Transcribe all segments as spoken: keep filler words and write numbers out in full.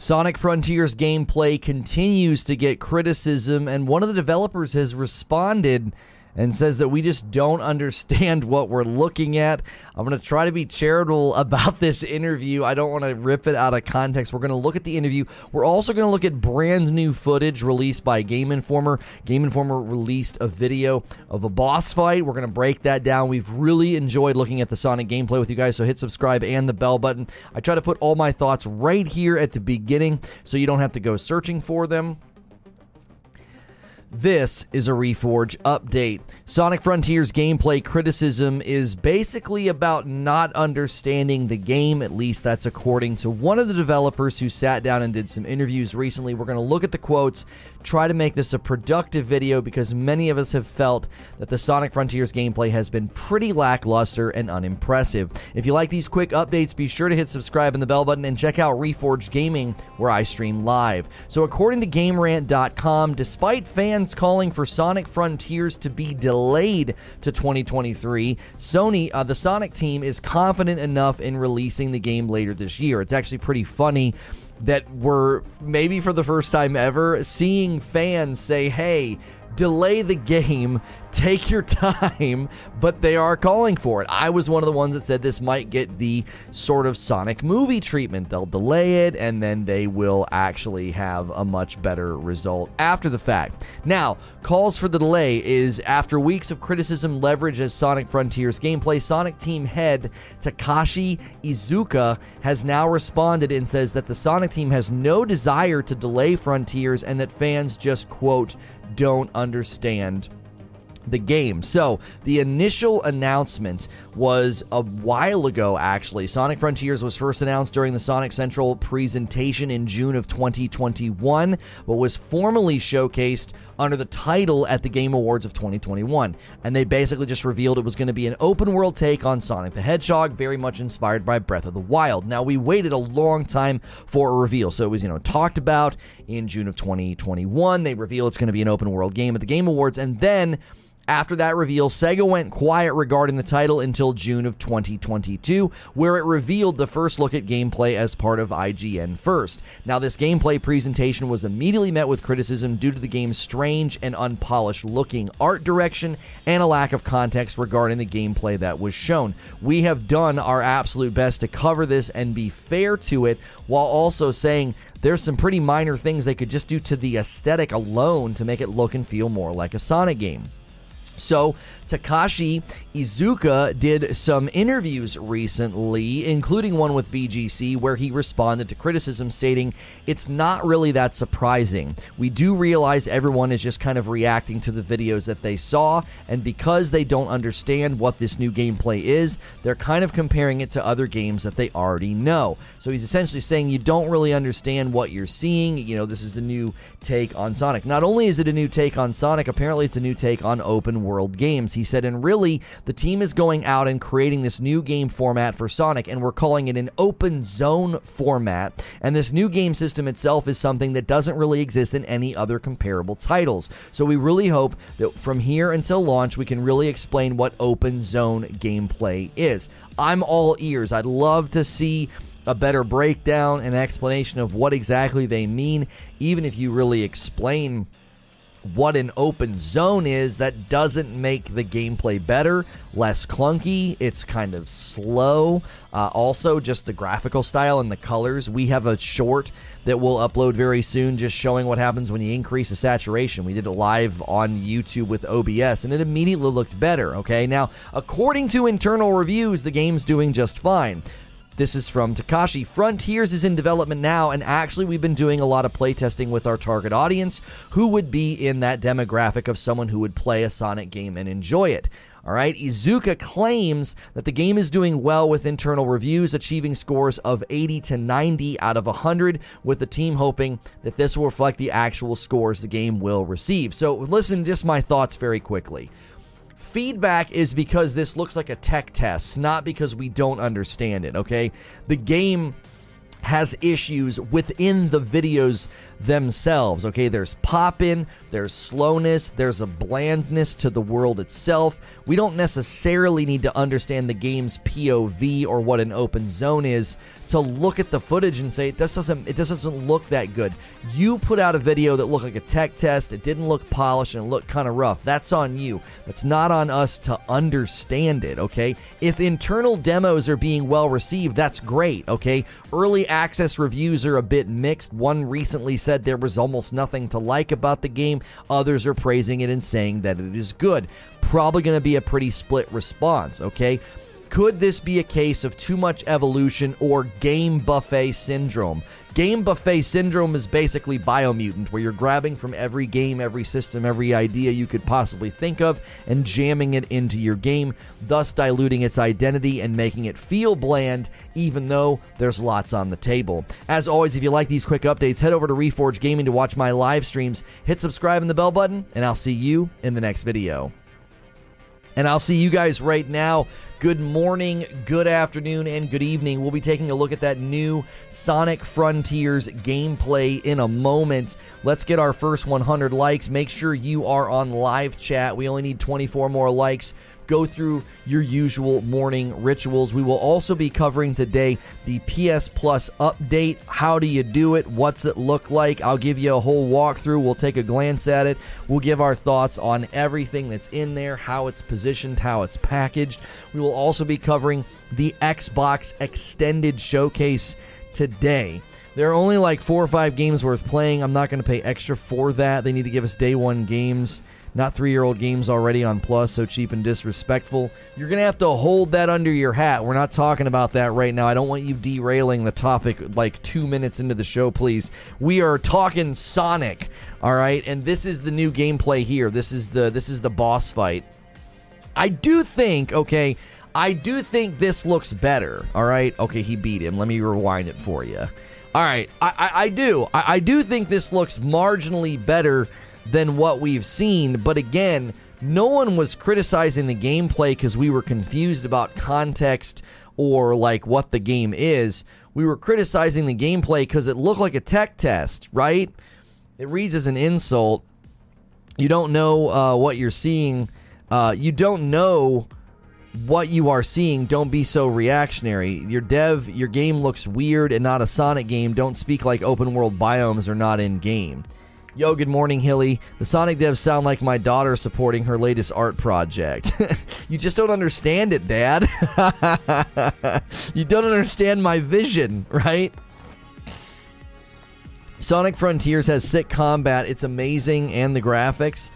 Sonic Frontiers gameplay continues to get criticism, and one of the developers has responded and says that we just don't understand what we're looking at. I'm going to try to be charitable about this interview. I don't want to rip it out of context. We're going to look at the interview. We're also going to look at brand new footage released by Game Informer. Game Informer released a video of a boss fight. We're going to break that down. We've really enjoyed looking at the Sonic gameplay with you guys, so hit subscribe and the bell button. I try to put all my thoughts right here at the beginning so you don't have to go searching for them. This is a Reforge update. Sonic Frontiers gameplay criticism is basically about not understanding the game, at least that's according to one of the developers who sat down and did some interviews recently. We're going to look at the quotes, try to make this a productive video because many of us have felt that the Sonic Frontiers gameplay has been pretty lackluster and unimpressive. If you like these quick updates, be sure to hit subscribe and the bell button and check out Reforge Gaming, where I stream live. So according to Game Rant dot com, despite fans calling for Sonic Frontiers to be delayed to twenty twenty-three, Sony, uh, the Sonic team, is confident enough in releasing the game later this year. It's actually pretty funny that we're, maybe for the first time ever, seeing fans say, hey, delay the game, take your time, but they are calling for it. I was one of the ones that said this might get the sort of Sonic movie treatment. They'll delay it, and then they will actually have a much better result after the fact. Now, calls for the delay is after weeks of criticism leveraged as Sonic Frontiers gameplay. Sonic team head Takashi Iizuka has now responded and says that the Sonic team has no desire to delay Frontiers and that fans just, quote, don't understand the game. So the initial announcement was a while ago, actually. Sonic Frontiers was first announced during the Sonic Central presentation in June of twenty twenty-one, but was formally showcased under the title at the Game Awards of twenty twenty-one. And they basically just revealed it was going to be an open-world take on Sonic the Hedgehog, very much inspired by Breath of the Wild. Now, we waited a long time for a reveal, so it was, you know, talked about in June of twenty twenty-one. They reveal it's going to be an open-world game at the Game Awards, and then after that reveal, Sega went quiet regarding the title until June of twenty twenty-two, where it revealed the first look at gameplay as part of I G N First. Now, this gameplay presentation was immediately met with criticism due to the game's strange and unpolished-looking art direction and a lack of context regarding the gameplay that was shown. We have done our absolute best to cover this and be fair to it, while also saying there's some pretty minor things they could just do to the aesthetic alone to make it look and feel more like a Sonic game. So, Takashi Iizuka did some interviews recently, including one with V G C, where he responded to criticism, stating, "It's not really that surprising. We do realize everyone is just kind of reacting to the videos that they saw, and because they don't understand what this new gameplay is, they're kind of comparing it to other games that they already know." So he's essentially saying you don't really understand what you're seeing. You know, this is a new take on Sonic. Not only is it a new take on Sonic, apparently it's a new take on open world games. He said, and really, the team is going out and creating this new game format for Sonic, and we're calling it an open zone format, and this new game system itself is something that doesn't really exist in any other comparable titles. So we really hope that from here until launch, we can really explain what open zone gameplay is. I'm all ears. I'd love to see a better breakdown and explanation of what exactly they mean. Even if you really explain what an open zone is, that doesn't make the gameplay better, less clunky. It's kind of slow. Uh, also, just the graphical style and the colors. We have a short that we'll upload very soon just showing what happens when you increase the saturation. We did it live on YouTube with O B S, and it immediately looked better, okay? Now, according to internal reviews, the game's doing just fine. This is from Takashi. Frontiers is in development now, and actually we've been doing a lot of playtesting with our target audience, who would be in that demographic of someone who would play a Sonic game and enjoy it. All right, Iizuka claims that the game is doing well with internal reviews, achieving scores of eighty to ninety out of one hundred, with the team hoping that this will reflect the actual scores the game will receive. So listen, just my thoughts very quickly. Feedback is because this looks like a tech test, not because we don't understand it, okay? The game has issues within the videos themselves, okay? There's pop-in, there's slowness, there's a blandness to the world itself. We don't necessarily need to understand the game's P O V or what an open zone is to look at the footage and say, this doesn't, it doesn't look that good. You put out a video that looked like a tech test. It didn't look polished and it looked kind of rough. That's on you. That's not on us to understand it, okay? If internal demos are being well received, that's great, okay? Early access reviews are a bit mixed. One recently said there was almost nothing to like about the game. Others are praising it and saying that it is good. Probably going to be a pretty split response, okay? Could this be a case of too much evolution or game buffet syndrome? Game buffet syndrome is basically Biomutant, where you're grabbing from every game, every system, every idea you could possibly think of and jamming it into your game, thus diluting its identity and making it feel bland, even though there's lots on the table. As always, if you like these quick updates, head over to Reforge Gaming to watch my live streams, hit subscribe and the bell button, and I'll see you in the next video. And I'll see you guys right now. Good morning, good afternoon, and good evening. We'll be taking a look at that new Sonic Frontiers gameplay in a moment. Let's get our first one hundred likes. Make sure you are on live chat. We only need twenty-four more likes. Go through your usual morning rituals. We will also be covering today the P S Plus update. How do you do it? What's it look like? I'll give you a whole walkthrough. We'll take a glance at it. We'll give our thoughts on everything that's in there, how it's positioned, how it's packaged. We will also be covering the Xbox Extended Showcase today. There are only like four or five games worth playing. I'm not going to pay extra for that. They need to give us day one games. Not three-year-old games already on Plus, so cheap and disrespectful. You're going to have to hold that under your hat. We're not talking about that right now. I don't want you derailing the topic like two minutes into the show, please. We are talking Sonic, all right? And this is the new gameplay here. This is the this is the boss fight. I do think, okay, I do think this looks better, all right? Okay, he beat him. Let me rewind it for you. All right, I, I, I do. I, I do think this looks marginally better than what we've seen, but again, no one was criticizing the gameplay because we were confused about context or like what the game is. We were criticizing the gameplay because it looked like a tech test, right? It reads as an insult. You don't know uh, what you're seeing. Uh, you don't know what you are seeing. Don't be so reactionary. Your dev, your game looks weird and not a Sonic game. Don't speak like open world biomes are not in game. Yo, good morning, Hilly. The Sonic devs sound like my daughter supporting her latest art project. You just don't understand it, Dad. You don't understand my vision, right? Sonic Frontiers has sick combat. It's amazing, and the graphics.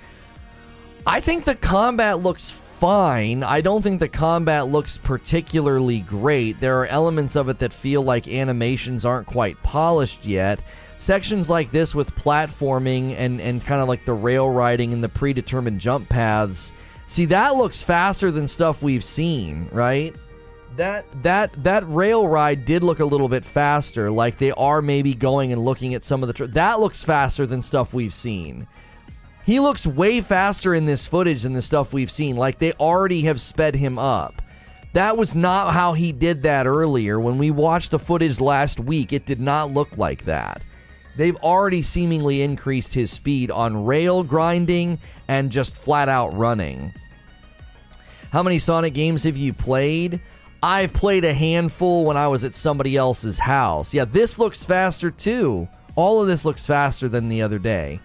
I think the combat looks fine. I don't think the combat looks particularly great. There are elements of it that feel like animations aren't quite polished yet. Sections like this with platforming and, and kind of like the rail riding and the predetermined jump paths. See, that looks faster than stuff we've seen, right? That that that rail ride did look a little bit faster. Like they are maybe going and looking at some of the... Tr- that looks faster than stuff we've seen. He looks way faster in this footage than the stuff we've seen. Like they already have sped him up. That was not how he did that earlier. When we watched the footage last week, it did not look like that. They've already seemingly increased his speed on rail grinding and just flat out running. How many Sonic games have you played? I've played a handful when I was at somebody else's house. Yeah, this looks faster too. All of this looks faster than the other day.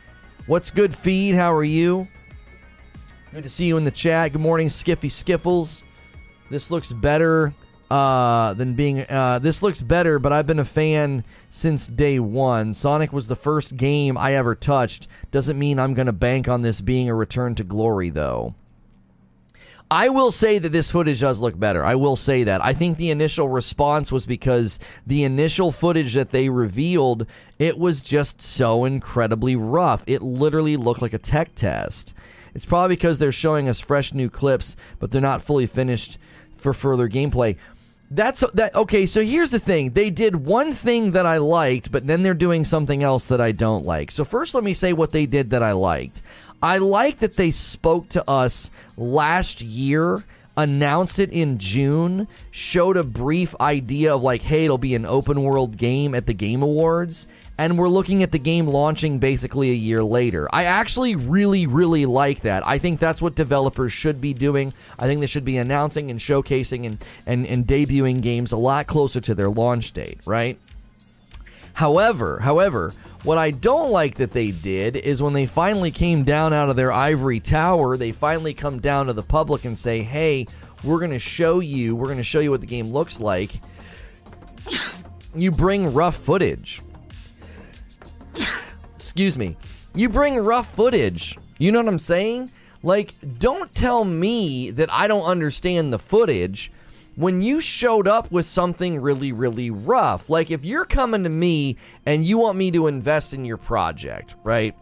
What's good, Feed? How are you? Good to see you in the chat. Good morning, Skiffy Skiffles. This looks better. Uh, than being, uh, this looks better, but I've been a fan since day one. Sonic was the first game I ever touched. Doesn't mean I'm going to bank on this being a return to glory, though. I will say that this footage does look better. I will say that. I think the initial response was because the initial footage that they revealed, it was just so incredibly rough. It literally looked like a tech test. It's probably because they're showing us fresh new clips, but they're not fully finished for further gameplay. That's that. Okay, so here's the thing. They did one thing that I liked, but then they're doing something else that I don't like. So first let me say what they did that I liked. I like that they spoke to us last year announced it in June, showed a brief idea of like, hey, it'll be an open world game at the Game Awards, and we're looking at the game launching basically a year later. I actually really, really like that. I think that's what developers should be doing. I think they should be announcing and showcasing and, and, and debuting games a lot closer to their launch date, right? However, however, what I don't like that they did is when they finally came down out of their ivory tower, they finally come down to the public and say, hey, we're going to show you, we're going to show you what the game looks like. You bring rough footage. Excuse me. You bring rough footage. You know what I'm saying? Like, don't tell me that I don't understand the footage when you showed up with something really, really rough. Like, if you're coming to me and you want me to invest in your project, right?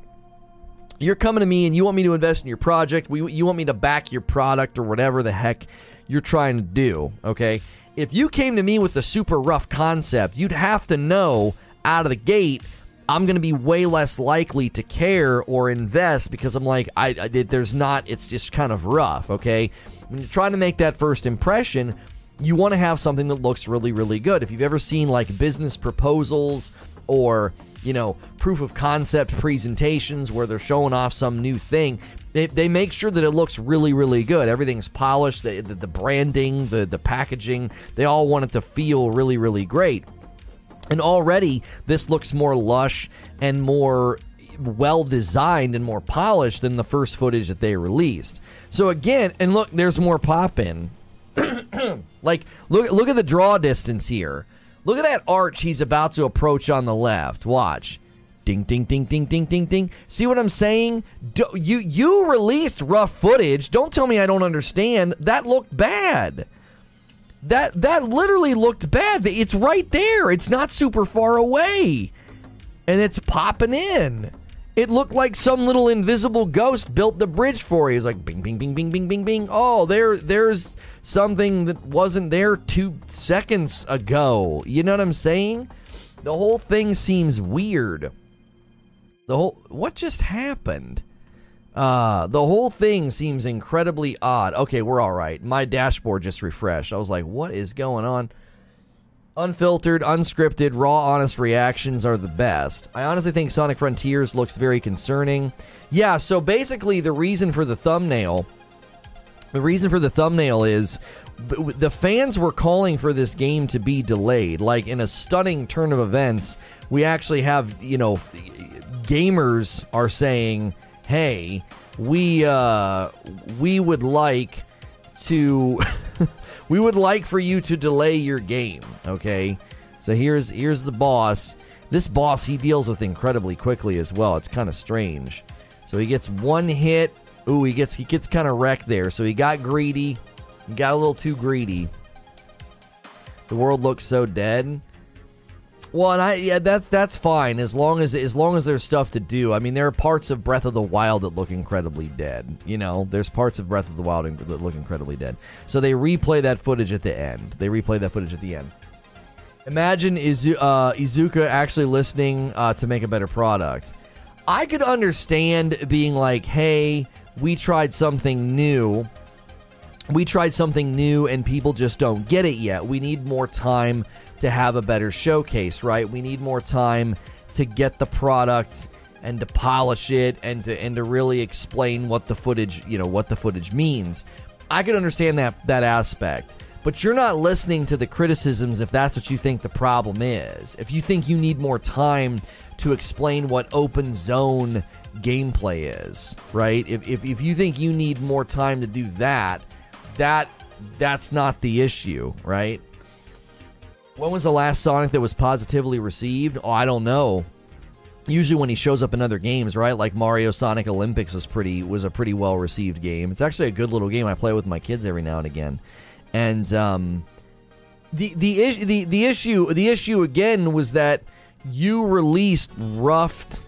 You're coming to me and you want me to invest in your project. We, you want me to back your product or whatever the heck you're trying to do, okay? If you came to me with a super rough concept, you'd have to know out of the gate I'm going to be way less likely to care or invest because I'm like, I, I there's not, it's just kind of rough, okay? When you're trying to make that first impression, you want to have something that looks really, really good. If you've ever seen like business proposals or, you know, proof of concept presentations where they're showing off some new thing, they, they make sure that it looks really, really good. Everything's polished, the, the, the branding, the, the packaging, they all want it to feel really, really great. And already this looks more lush and more well-designed and more polished than the first footage that they released. So again, and look, there's more pop-in. Like, look look at the draw distance here. Look at that arch he's about to approach on the left. Watch. Ding, ding, ding, ding, ding, ding, ding. See what I'm saying? Do, you, you released rough footage. Don't tell me I don't understand. That looked bad. That, that literally looked bad. It's right there. It's not super far away. And it's popping in. It looked like some little invisible ghost built the bridge for you. It was like, bing, bing, bing, bing, bing, bing, bing. Oh, there, there's something that wasn't there two seconds ago. You know what I'm saying? The whole thing seems weird. The whole... What just happened? Uh, the whole thing seems incredibly odd. Okay, we're all right. My dashboard just refreshed. I was like, what is going on? Unfiltered, unscripted, raw, honest reactions are the best. I honestly think Sonic Frontiers looks very concerning. Yeah, so basically the reason for the thumbnail, the reason for the thumbnail is the fans were calling for this game to be delayed. Like, in a stunning turn of events, we actually have, you know, gamers are saying, hey, we, uh, we would like to... We would like for you to delay your game, okay? So here's here's the boss. This boss he deals with incredibly quickly as well. It's kind of strange. So he gets one hit. Ooh, he gets he gets kind of wrecked there. So he got greedy. He got a little too greedy. The world looks so dead. Well, and I yeah, that's that's fine as long as as long as there's stuff to do. I mean, there are parts of Breath of the Wild that look incredibly dead. You know, there's parts of Breath of the Wild that look incredibly dead. So they replay that footage at the end. They replay that footage at the end. Imagine Izu- uh, Iizuka actually listening uh, to make a better product. I could understand being like, "Hey, we tried something new." We tried something new and people just don't get it yet. We need more time to have a better showcase, right? We need more time to get the product and to polish it and to and to really explain what the footage, you know, what the footage means. I could understand that that aspect. But you're not listening to the criticisms if that's what you think the problem is. If you think you need more time to explain what open zone gameplay is, right? If if, if you think you need more time to do that, That that's not the issue, right? When was the last Sonic that was positively received? Oh, I don't know. Usually when he shows up in other games, right? Like Mario Sonic Olympics was pretty was a pretty well received game. It's actually a good little game. I play with my kids every now and again. And um, the the the the issue the issue again was that you released roughed.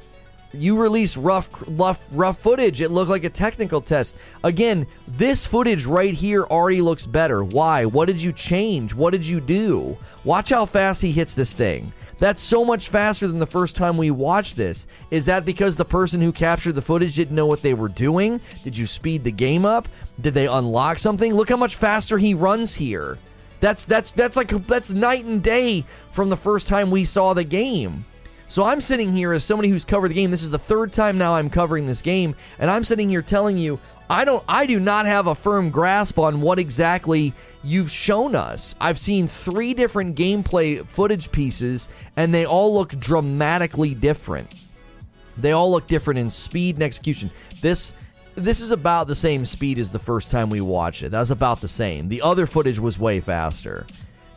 You released rough, rough, rough footage. It looked like a technical test. Again, this footage right here already looks better. Why? What did you change? What did you do? Watch how fast he hits this thing. That's so much faster than the first time we watched this. Is that because the person who captured the footage didn't know what they were doing? Did you speed the game up? Did they unlock something? Look how much faster he runs here. That's that's that's like that's night and day from the first time we saw the game. So I'm sitting here as somebody who's covered the game. This is the third time now I'm covering this game, and I'm sitting here telling you I don't I do not have a firm grasp on what exactly you've shown us. I've seen three different gameplay footage pieces, and they all look dramatically different. They all look different in speed and execution. This This is about the same speed as the first time we watched it. That was about the same. The other footage was way faster.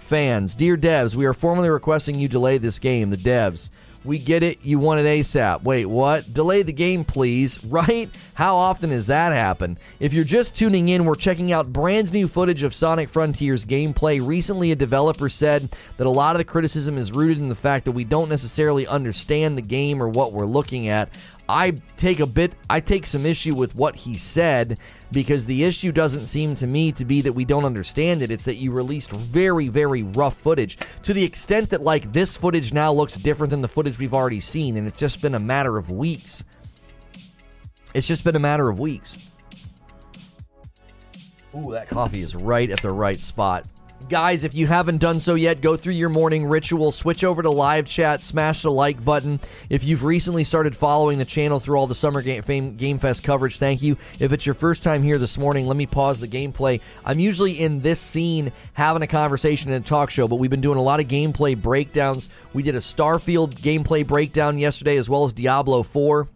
Fans, dear devs, we are formally requesting you delay this game. The devs, we get it. You want it ASAP. Wait, what? Delay the game, please. Right? How often does that happen? If you're just tuning in, we're checking out brand new footage of Sonic Frontiers gameplay. Recently, a developer said that a lot of the criticism is rooted in the fact that we don't necessarily understand the game or what we're looking at. I take a bit, I take some issue with what he said, because the issue doesn't seem to me to be that we don't understand it. It's that you released very, very rough footage, to the extent that, like, this footage now looks different than the footage we've already seen, and it's just been a matter of weeks. It's just been a matter of weeks. Ooh, that coffee is right at the right spot. Guys, if you haven't done so yet, go through your morning ritual, switch over to live chat, smash the like button. If you've recently started following the channel through all the Summer Game, Game Fest coverage, thank you. If it's your first time here this morning, let me pause the gameplay. I'm usually in this scene having a conversation in a talk show, but we've been doing a lot of gameplay breakdowns. We did a Starfield gameplay breakdown yesterday, as well as Diablo four.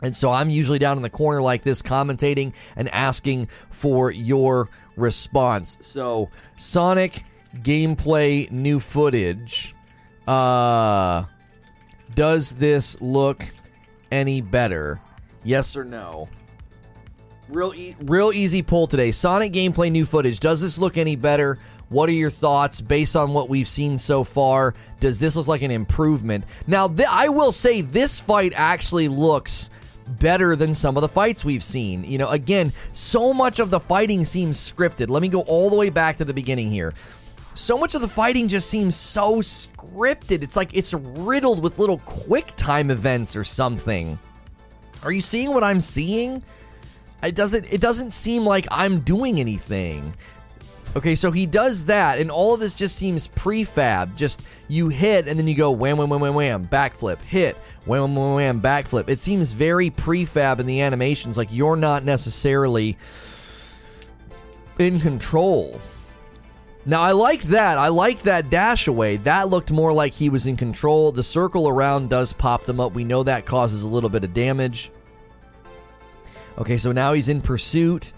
And so I'm usually down in the corner like this commentating and asking for your response. So, Sonic gameplay new footage. Uh, does this look any better? Yes or no? Real, e- real easy poll today. Sonic gameplay new footage. Does this look any better? What are your thoughts based on what we've seen so far? Does this look like an improvement? Now, th- I will say this fight actually looks better than some of the fights we've seen. You know, again, so much of the fighting seems scripted. Let me go all the way back to the beginning here. So much of the fighting just seems so scripted. It's like it's riddled with little quick time events or something. Are you seeing what I'm seeing? It doesn't it doesn't seem like I'm doing anything. Okay, so he does that, and all of this just seems prefab. Just, you hit, and then you go wham, wham, wham, wham, wham, backflip, hit, wham, wham, wham, backflip. It seems very prefab in the animations, like you're not necessarily in control. Now, I liked that. I liked that dash away. That looked more like he was in control. The circle around does pop them up. We know that causes a little bit of damage. Okay, so now he's in pursuit.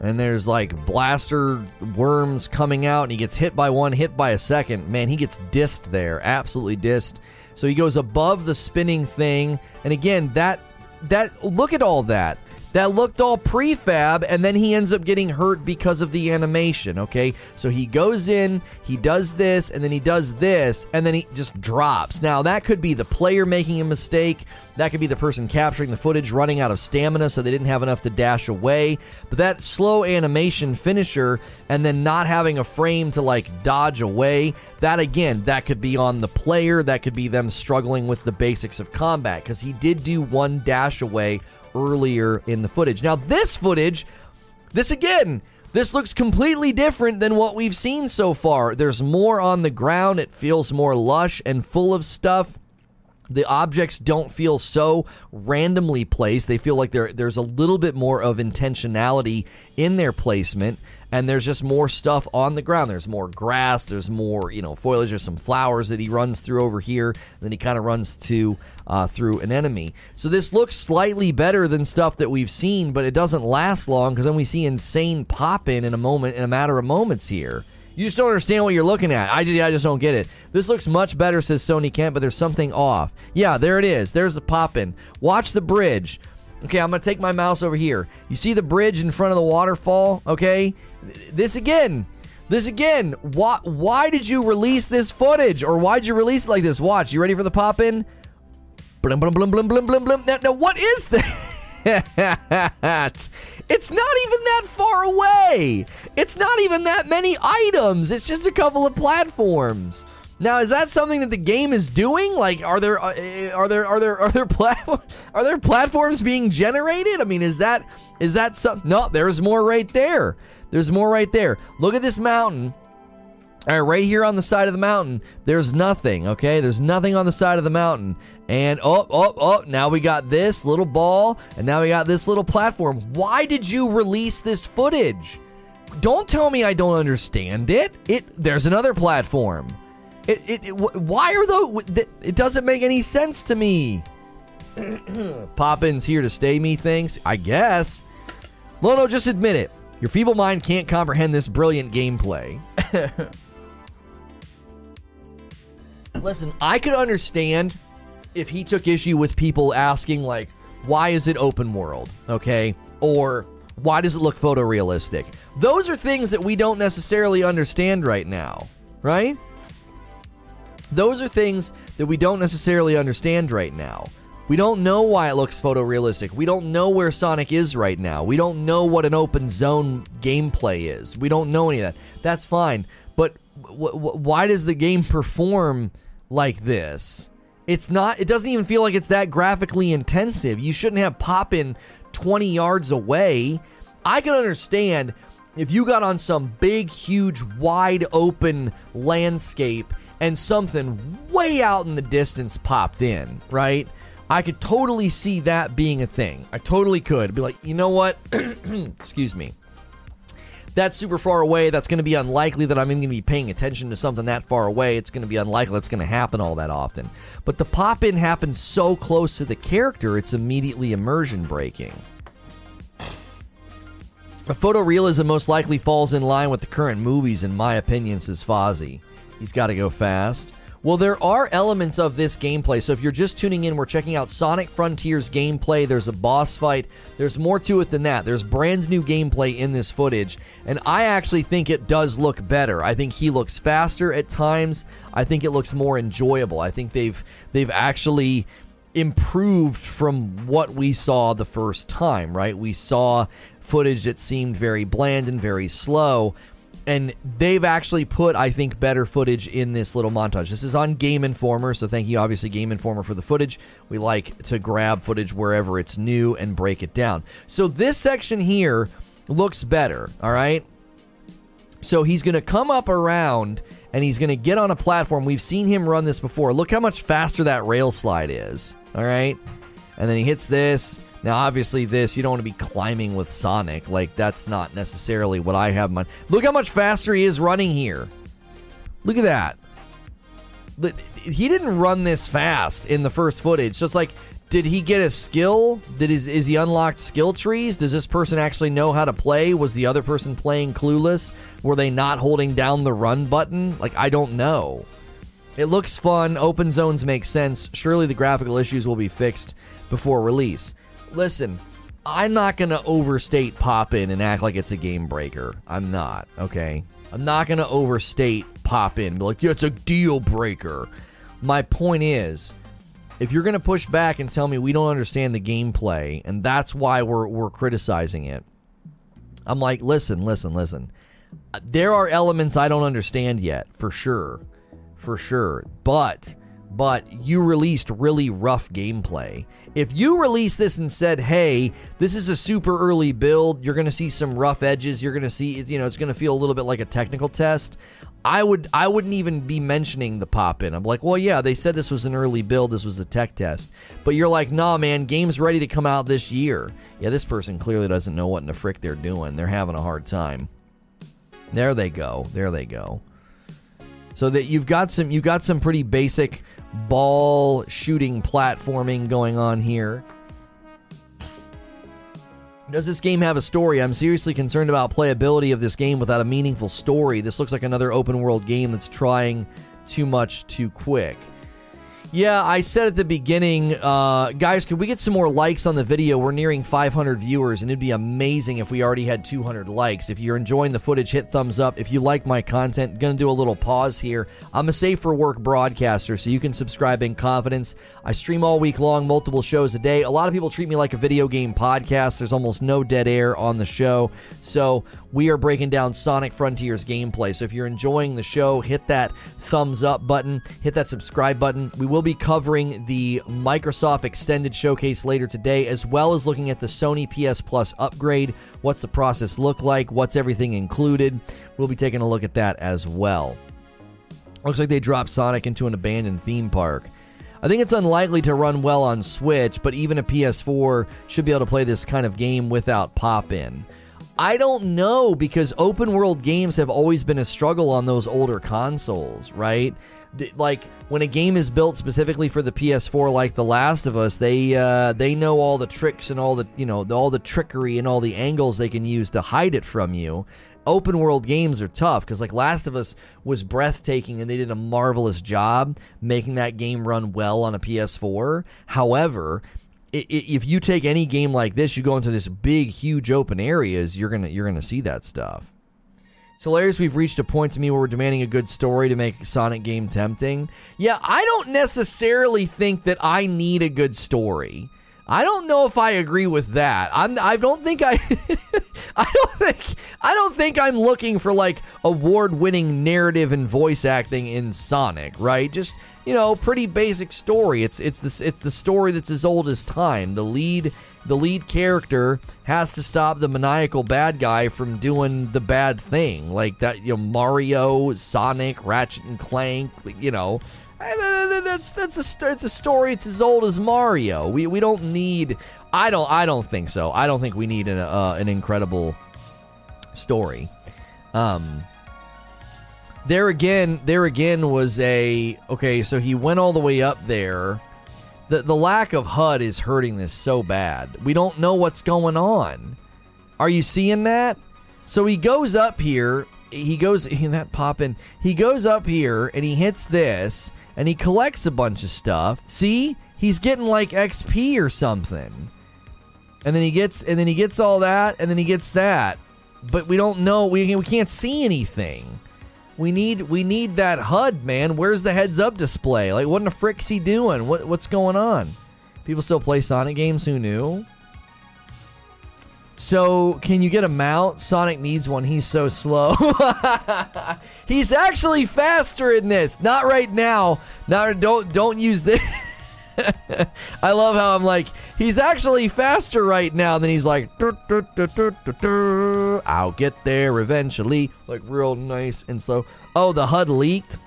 And there's, like, blaster worms coming out, and he gets hit by one, hit by a second. Man, he gets dissed there. Absolutely dissed. So he goes above the spinning thing. And again, that, that, look at all that. That looked all prefab, and then he ends up getting hurt because of the animation, okay? So he goes in, he does this, and then he does this, and then he just drops. Now, that could be the player making a mistake. That could be the person capturing the footage running out of stamina, so they didn't have enough to dash away. But that slow animation finisher, and then not having a frame to, like, dodge away, that, again, that could be on the player. That could be them struggling with the basics of combat, because he did do one dash away earlier in the footage. Now this footage, this again, this looks completely different than what we've seen so far. There's more on the ground. It feels more lush and full of stuff. The objects don't feel so randomly placed. They feel like there there's a little bit more of intentionality in their placement, and there's just more stuff on the ground. There's more grass, there's more, you know, foliage, there's some flowers that he runs through over here, and then he kind of runs to Uh, through an enemy. So this looks slightly better than stuff that we've seen, but it doesn't last long, because then we see insane pop-in in a moment, in a matter of moments here. You just don't understand what you're looking at. I just, I just don't get it. This looks much better, says Sony Kent, but there's something off. Yeah, there it is. There's the pop-in. Watch the bridge. Okay, I'm going to take my mouse over here. You see the bridge in front of the waterfall? Okay? This again. This again. Why, why did you release this footage? Or why did you release it like this? Watch. You ready for the pop-in? Blim, blim, blim, blim, blim, blim, blim. Now, now what is that? It's not even that far away. It's not even that many items. It's just a couple of platforms. Now, is that something that the game is doing? Like, are there are there are there are there platform are there platforms being generated? I mean, is that is that something? No, there's more right there. There's more right there. Look at this mountain. All right, right here on the side of the mountain, there's nothing. Okay, there's nothing on the side of the mountain. And oh, oh, oh, now we got this little ball, and now we got this little platform. Why did you release this footage? Don't tell me I don't understand it. It there's another platform. It, it, it, why are those? It doesn't make any sense to me. Poppin's here to stay, me thinks. I guess. Lono, just admit it. Your feeble mind can't comprehend this brilliant gameplay. Listen, I could understand if he took issue with people asking, like, why is it open world? Okay? Or why does it look photorealistic? Those are things that we don't necessarily understand right now, right? Those are things that we don't necessarily understand right now. We don't know why it looks photorealistic. We don't know where Sonic is right now. We don't know what an open zone gameplay is. We don't know any of that. That's fine. But w- w- why does the game perform like this? It's not, it doesn't even feel like it's that graphically intensive. You shouldn't have Poppin twenty yards away. I can understand if you got on some big, huge, wide open landscape and something way out in the distance popped in, right? I could totally see that being a thing. I totally could. I'd be like, you know what? Excuse me. That's super far away. That's going to be unlikely that I'm even going to be paying attention to something that far away. It's going to be unlikely that's going to happen all that often. But the pop-in happens so close to the character, it's immediately immersion breaking. The photorealism most likely falls in line with the current movies, in my opinion, says Fozzie. He's got to go fast. Well, there are elements of this gameplay. So if you're just tuning in, we're checking out Sonic Frontiers gameplay. There's a boss fight. There's more to it than that. There's brand new gameplay in this footage. And I actually think it does look better. I think he looks faster at times. I think it looks more enjoyable. I think they've they've actually improved from what we saw the first time, right? We saw footage that seemed very bland and very slow. And they've actually put, I think, better footage in this little montage. This is on Game Informer, so thank you, obviously, Game Informer, for the footage. We like to grab footage wherever it's new and break it down. So this section here looks better, all right? So he's going to come up around, and he's going to get on a platform. We've seen him run this before. Look how much faster that rail slide is, all right? And then he hits this. Now, obviously, this, you don't want to be climbing with Sonic. Like, that's not necessarily what I have in mind. Look how much faster he is running here. Look at that. He didn't run this fast in the first footage. So it's like, did he get a skill? Did is, is he unlocked skill trees? Does this person actually know how to play? Was the other person playing clueless? Were they not holding down the run button? Like, I don't know. It looks fun. Open zones make sense. Surely the graphical issues will be fixed before release. Listen, I'm not going to overstate Poppin and act like it's a game breaker. I'm not, okay? I'm not going to overstate Poppin and be like, yeah, it's a deal breaker. My point is, if you're going to push back and tell me we don't understand the gameplay, and that's why we're we're criticizing it, I'm like, listen, listen, listen. There are elements I don't understand yet, for sure. For sure. But... But you released really rough gameplay. If you released this and said, hey, this is a super early build, you're going to see some rough edges, you're going to see, you know, it's going to feel a little bit like a technical test, I, would, I wouldn't even be mentioning the pop-in. I'm like, well, yeah, they said this was an early build, this was a tech test. But you're like, nah, man, game's ready to come out this year. Yeah, this person clearly doesn't know what in the frick they're doing. They're having a hard time. There they go. There they go. So that you've got some you've got some pretty basic ball shooting platforming going on here. Does this game have a story? I'm seriously concerned about playability of this game without a meaningful story. This looks like another open world game that's trying too much too quick. Yeah, I said at the beginning, uh, guys, could we get some more likes on the video? We're nearing five hundred viewers, and it'd be amazing if we already had two hundred likes. If you're enjoying the footage, hit thumbs up. If you like my content, going to do a little pause here. I'm a safe for work broadcaster, so you can subscribe in confidence. I stream all week long, multiple shows a day. A lot of people treat me like a video game podcast. There's almost no dead air on the show. So we are breaking down Sonic Frontiers gameplay. So if you're enjoying the show, hit that thumbs up button, hit that subscribe button. We will be covering the Microsoft Extended Showcase later today, as well as looking at the Sony P S Plus upgrade. What's the process look like? What's everything included? We'll be taking a look at that as well. Looks like they dropped Sonic into an abandoned theme park. I think it's unlikely to run well on Switch, but even a P S four should be able to play this kind of game without pop-in. I don't know, because open-world games have always been a struggle on those older consoles, right? Like, when a game is built specifically for the P S four, like The Last of Us, they uh, they know all the tricks and all the, you know, all the trickery and all the angles they can use to hide it from you. Open world games are tough because, like, Last of Us was breathtaking and they did a marvelous job making that game run well on a P S four. However, it, it, if you take any game like this, you go into this big, huge open areas, you're gonna you're gonna see that stuff. It's hilarious. We've reached a point to me where we're demanding a good story to make Sonic game tempting. Yeah, I don't necessarily think that I need a good story. I don't know if I agree with that. I'm, I don't think I, I don't think, I don't think I'm looking for, like, award-winning narrative and voice acting in Sonic, right? Just, you know, pretty basic story. It's it's the it's the story that's as old as time. The lead the lead character has to stop the maniacal bad guy from doing the bad thing, like that. You know, Mario, Sonic, Ratchet and Clank, you know. That's that's a it's a story. It's as old as Mario. We we don't need. I don't I don't think so. I don't think we need an uh, an incredible story. Um. There again, there again was a okay. So he went all the way up there. The the lack of H U D is hurting this so bad. We don't know what's going on. Are you seeing that? So he goes up here. He goes in that pop in. He goes up here and he hits this. And he collects a bunch of stuff. See? He's getting like X P or something. And then he gets and then he gets all that and then he gets that. But we don't know, we we can't see anything. We need we need that H U D, man. Where's the heads up display? Like, what in the frick's he doing? What what's going on? People still play Sonic games, who knew? So, can you get a mount? Sonic needs one. He's so slow. He's actually faster in this. Not right now. Not, don't don't use this. I love how I'm like, he's actually faster right now. And then he's like, dur, dur, dur, dur, dur, dur. I'll get there eventually. Like, real nice and slow. Oh, the H U D leaked.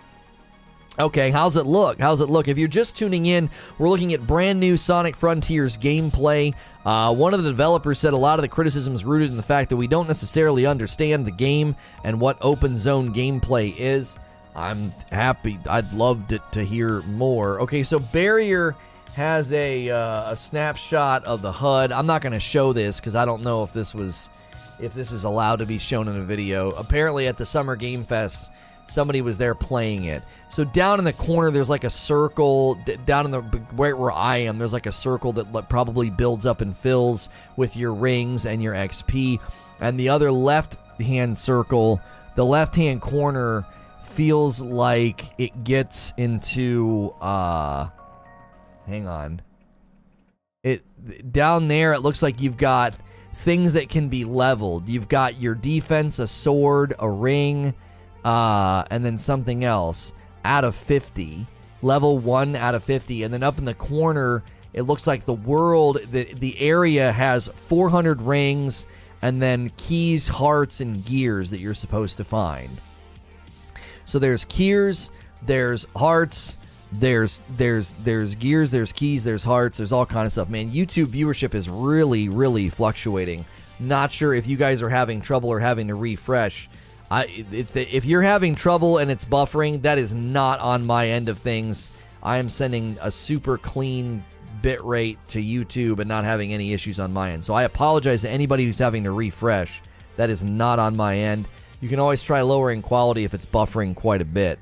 Okay, how's it look? How's it look? If you're just tuning in, we're looking at brand new Sonic Frontiers gameplay. Uh, one of the developers said a lot of the criticism is rooted in the fact that we don't necessarily understand the game and what open zone gameplay is. I'm happy. I'd love to, to hear more. Okay, so Barrier has a, uh, a snapshot of the H U D. I'm not going to show this because I don't know if this was, if this is allowed to be shown in a video. Apparently at the Summer Game Fest, somebody was there playing it. So down in the corner, there's like a circle. D- down in the right where I am, there's like a circle that l- probably builds up and fills with your rings and your X P. And the other left-hand circle, the left-hand corner, feels like it gets into. Uh, hang on. It down there. It looks like you've got things that can be leveled. You've got your defense, a sword, a ring. Uh, and then something else out of fifty, level one out of fifty, and then up in the corner it looks like the world, the the area has four hundred rings and then keys, hearts, and gears that you're supposed to find. So there's keys, there's hearts, there's there's there's gears, there's keys, there's hearts, there's all kind of stuff. Man, YouTube viewership is really really fluctuating. Not sure if you guys are having trouble or having to refresh. I, if, if you're having trouble and it's buffering, that is not on my end of things. I am sending a super clean bitrate to YouTube and not having any issues on my end. So I apologize to anybody who's having to refresh. That is not on my end. You can always try lowering quality if it's buffering quite a bit.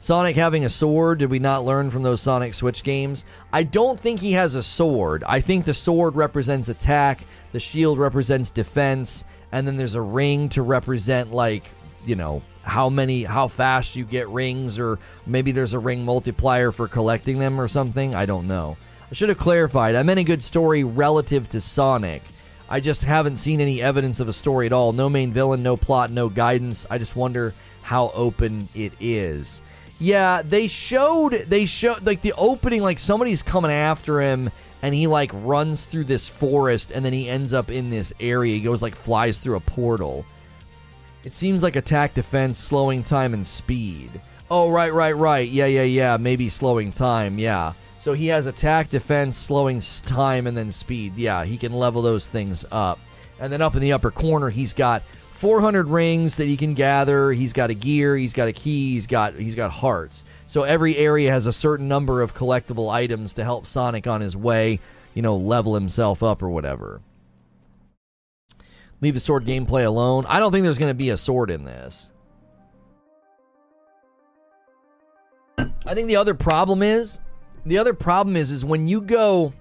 Sonic having a sword, did we not learn from those Sonic Switch games? I don't think he has a sword. I think the sword represents attack, the shield represents defense, and then there's a ring to represent, like, you know, how many, how fast you get rings, or maybe there's a ring multiplier for collecting them or something. I don't know. I should have clarified. I meant a good story relative to Sonic. I just haven't seen any evidence of a story at all. No main villain, no plot, no guidance. I just wonder how open it is. Yeah, they showed, they showed, like, the opening, like, somebody's coming after him, and he, like, runs through this forest, and then he ends up in this area. He goes, like, flies through a portal. It seems like attack, defense, slowing time, and speed. Oh, right, right, right. Yeah, yeah, yeah. Maybe slowing time, yeah. So he has attack, defense, slowing time, and then speed. Yeah, he can level those things up. And then up in the upper corner, he's got four hundred rings that he can gather. He's got a gear, he's got a key, he's got he's got hearts. So every area has a certain number of collectible items to help Sonic on his way, you know, level himself up or whatever. Leave the sword gameplay alone. I don't think there's going to be a sword in this. I think the other problem is, the other problem is, is when you go,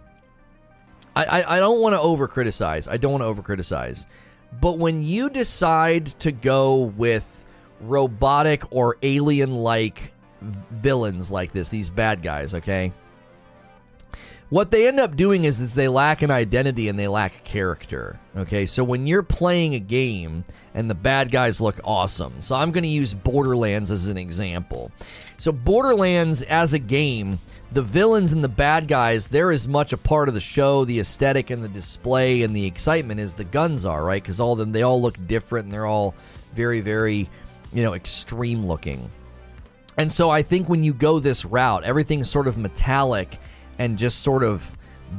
I, I, I don't want to over-criticize. I don't want to over-criticize. But when you decide to go with robotic or alien-like villains like this, these bad guys, okay? What they end up doing is, is they lack an identity and they lack character, okay? So when you're playing a game and the bad guys look awesome, so I'm going to use Borderlands as an example. So Borderlands as a game, the villains and the bad guys, they're as much a part of the show, the aesthetic and the display and the excitement as the guns are, right? Because all of them, they all look different and they're all very, very, you know, extreme looking. And so I think when you go this route, everything's sort of metallic and just sort of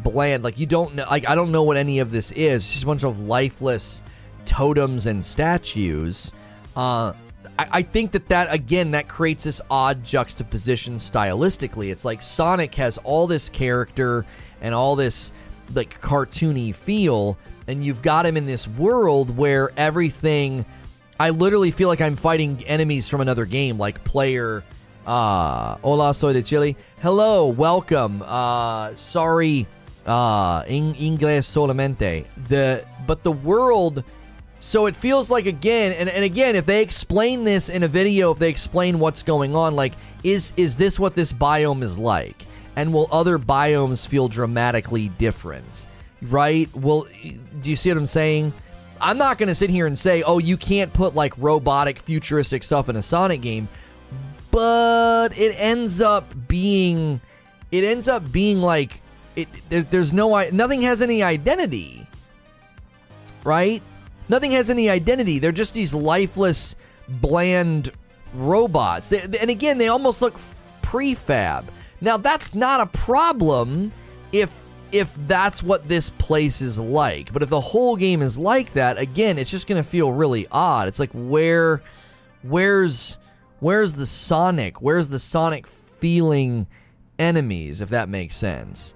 bland. Like, you don't know, like, I don't know what any of this is. It's just a bunch of lifeless totems and statues. Uh, I, I think that that, again, that creates this odd juxtaposition stylistically. It's like Sonic has all this character and all this, like, cartoony feel, and you've got him in this world where everything... I literally feel like I'm fighting enemies from another game, like player... Uh, hola, soy de Chile. Hello, welcome. Uh, sorry, uh, in inglés solamente. The, but the world... So it feels like, again, and, and again, if they explain this in a video, if they explain what's going on, like, is is this what this biome is like? And will other biomes feel dramatically different? Right? Well, do you see what I'm saying? I'm not going to sit here and say, oh, you can't put, like, robotic, futuristic stuff in a Sonic game, but it ends up being, it ends up being, like, it. There, there's no, nothing has any identity, right? Nothing has any identity. They're just these lifeless, bland robots. They, and again, they almost look prefab. Now, that's not a problem if if that's what this place is like. But if the whole game is like that, again, it's just going to feel really odd. It's like, where, where's, where's the Sonic? Where's the Sonic feeling enemies, if that makes sense?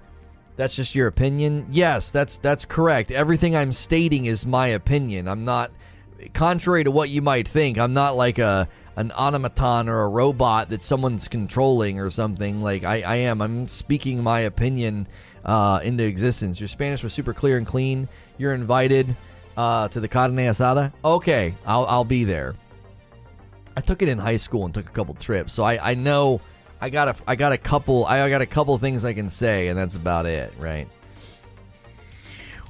That's just your opinion? Yes, that's that's correct. Everything I'm stating is my opinion. I'm not, contrary to what you might think, I'm not like a an automaton or a robot that someone's controlling or something. Like, I, I am. I'm speaking my opinion uh, into existence. Your Spanish was super clear and clean. You're invited uh, to the carne asada. Okay, I'll, I'll be there. I took it in high school and took a couple trips, so I, I know... I got a, I got a couple, I got a couple things I can say, and that's about it, right?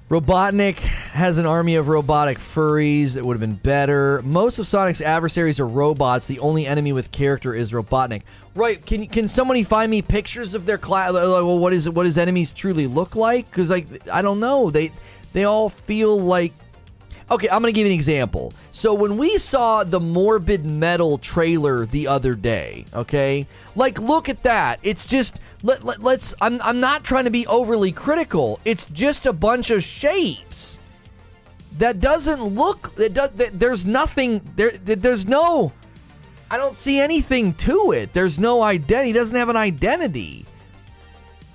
Robotnik has an army of robotic furries. It would have been better. Most of Sonic's adversaries are robots. The only enemy with character is Robotnik. Right? Can can somebody find me pictures of their class? Like, well, what is what does enemies truly look like? Because, like, I don't know. They they all feel like. Okay, I'm going to give you an example. So when we saw the Morbid Metal trailer the other day, okay? Like, look at that. It's just, let, let, let's, I'm, I'm not trying to be overly critical. It's just a bunch of shapes. That doesn't look, that does, that, there's nothing, there, there's no, I don't see anything to it. There's no identity. It doesn't have an identity.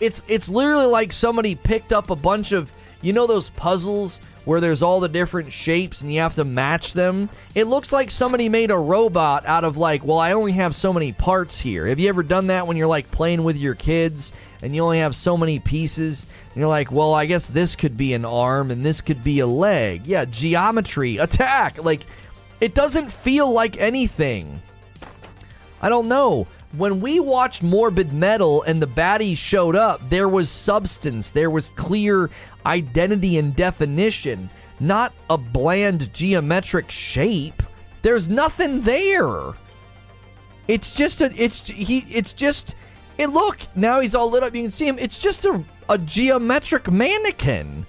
It's, it's literally like somebody picked up a bunch of, you know those puzzles where there's all the different shapes and you have to match them? It looks like somebody made a robot out of, like, well, I only have so many parts here. Have you ever done that when you're, like, playing with your kids and you only have so many pieces? And you're like, well, I guess this could be an arm and this could be a leg. Yeah, geometry, attack. Like, it doesn't feel like anything. I don't know. When we watched Morbid Metal and the baddies showed up, there was substance. There was clear identity and definition. not a bland geometric shape. There's nothing there. It's just a, it's, he, it's just, and look, now he's all lit up, you can see him. It's just a, a geometric mannequin.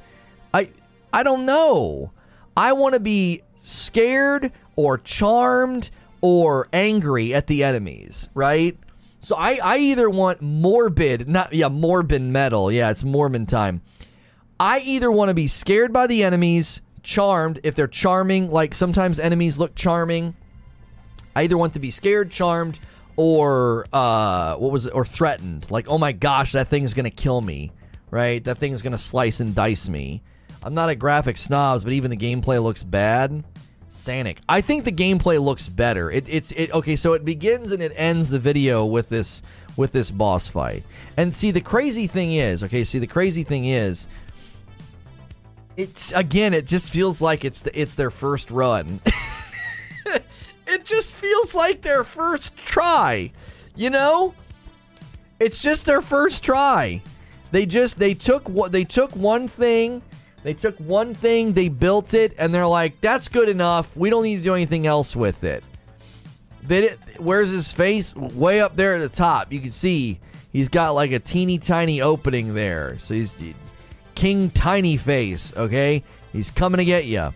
I, I don't know. I want to be scared or charmed or angry at the enemies, right? So I, I either want morbid, not, yeah, morbid metal. Yeah, it's Mormon time. I either want to be scared by the enemies, charmed, if they're charming, like sometimes enemies look charming. I either want to be scared, charmed, or, uh, what was it, or threatened. Like, oh my gosh, that thing's going to kill me, right? That thing's going to slice and dice me. I'm not a graphic snobs, but even the gameplay looks bad. Sonic. I think the gameplay looks better. It, it's it okay. So it begins and it ends the video with this with this boss fight. And see, the crazy thing is, okay. See, the crazy thing is, it's again. It just feels like it's the, it's their first run. It just feels like their first try. You know, it's just their first try. They just they took what they took one thing. They took one thing, they built it, and they're like, that's good enough. We don't need to do anything else with it. They did, where's his face? Way up there at the top. You can see he's got like a teeny tiny opening there. So he's King Tiny Face, okay? He's coming to get you.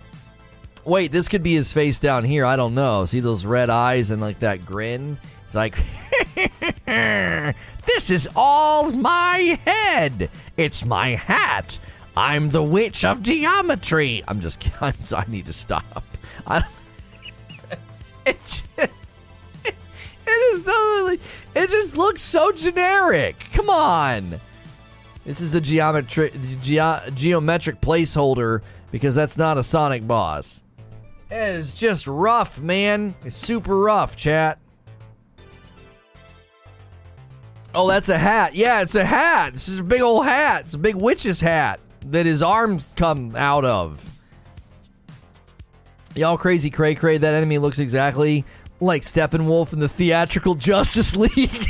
Wait, this could be his face down here. I don't know. See those red eyes and like that grin? It's like, this is all my head. It's my hat. I'm the witch of geometry. I'm just kidding. I need to stop. I it, just, it, it is totally, it just looks so generic. Come on. This is the geometric ge, geometric placeholder because that's not a Sonic boss. It's just rough, man. It's super rough, chat. Oh, that's a hat. Yeah, it's a hat. This is a big old hat. It's a big witch's hat that his arms come out of. Y'all crazy cray cray. That enemy looks exactly like Steppenwolf in the theatrical Justice League.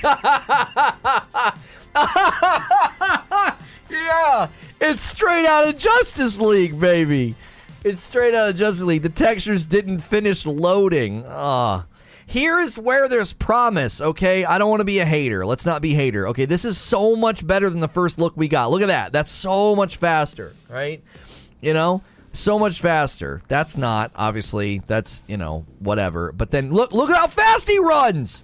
Yeah, it's straight out of Justice League, baby. It's straight out of Justice League. The textures didn't finish loading. Uh, here's where there's promise, okay? I don't want to be a hater. Let's not be hater. Okay, this is so much better than the first look we got. Look at that. That's so much faster, right? You know, so much faster. That's not, obviously. That's, you know, whatever. But then look, look at how fast he runs.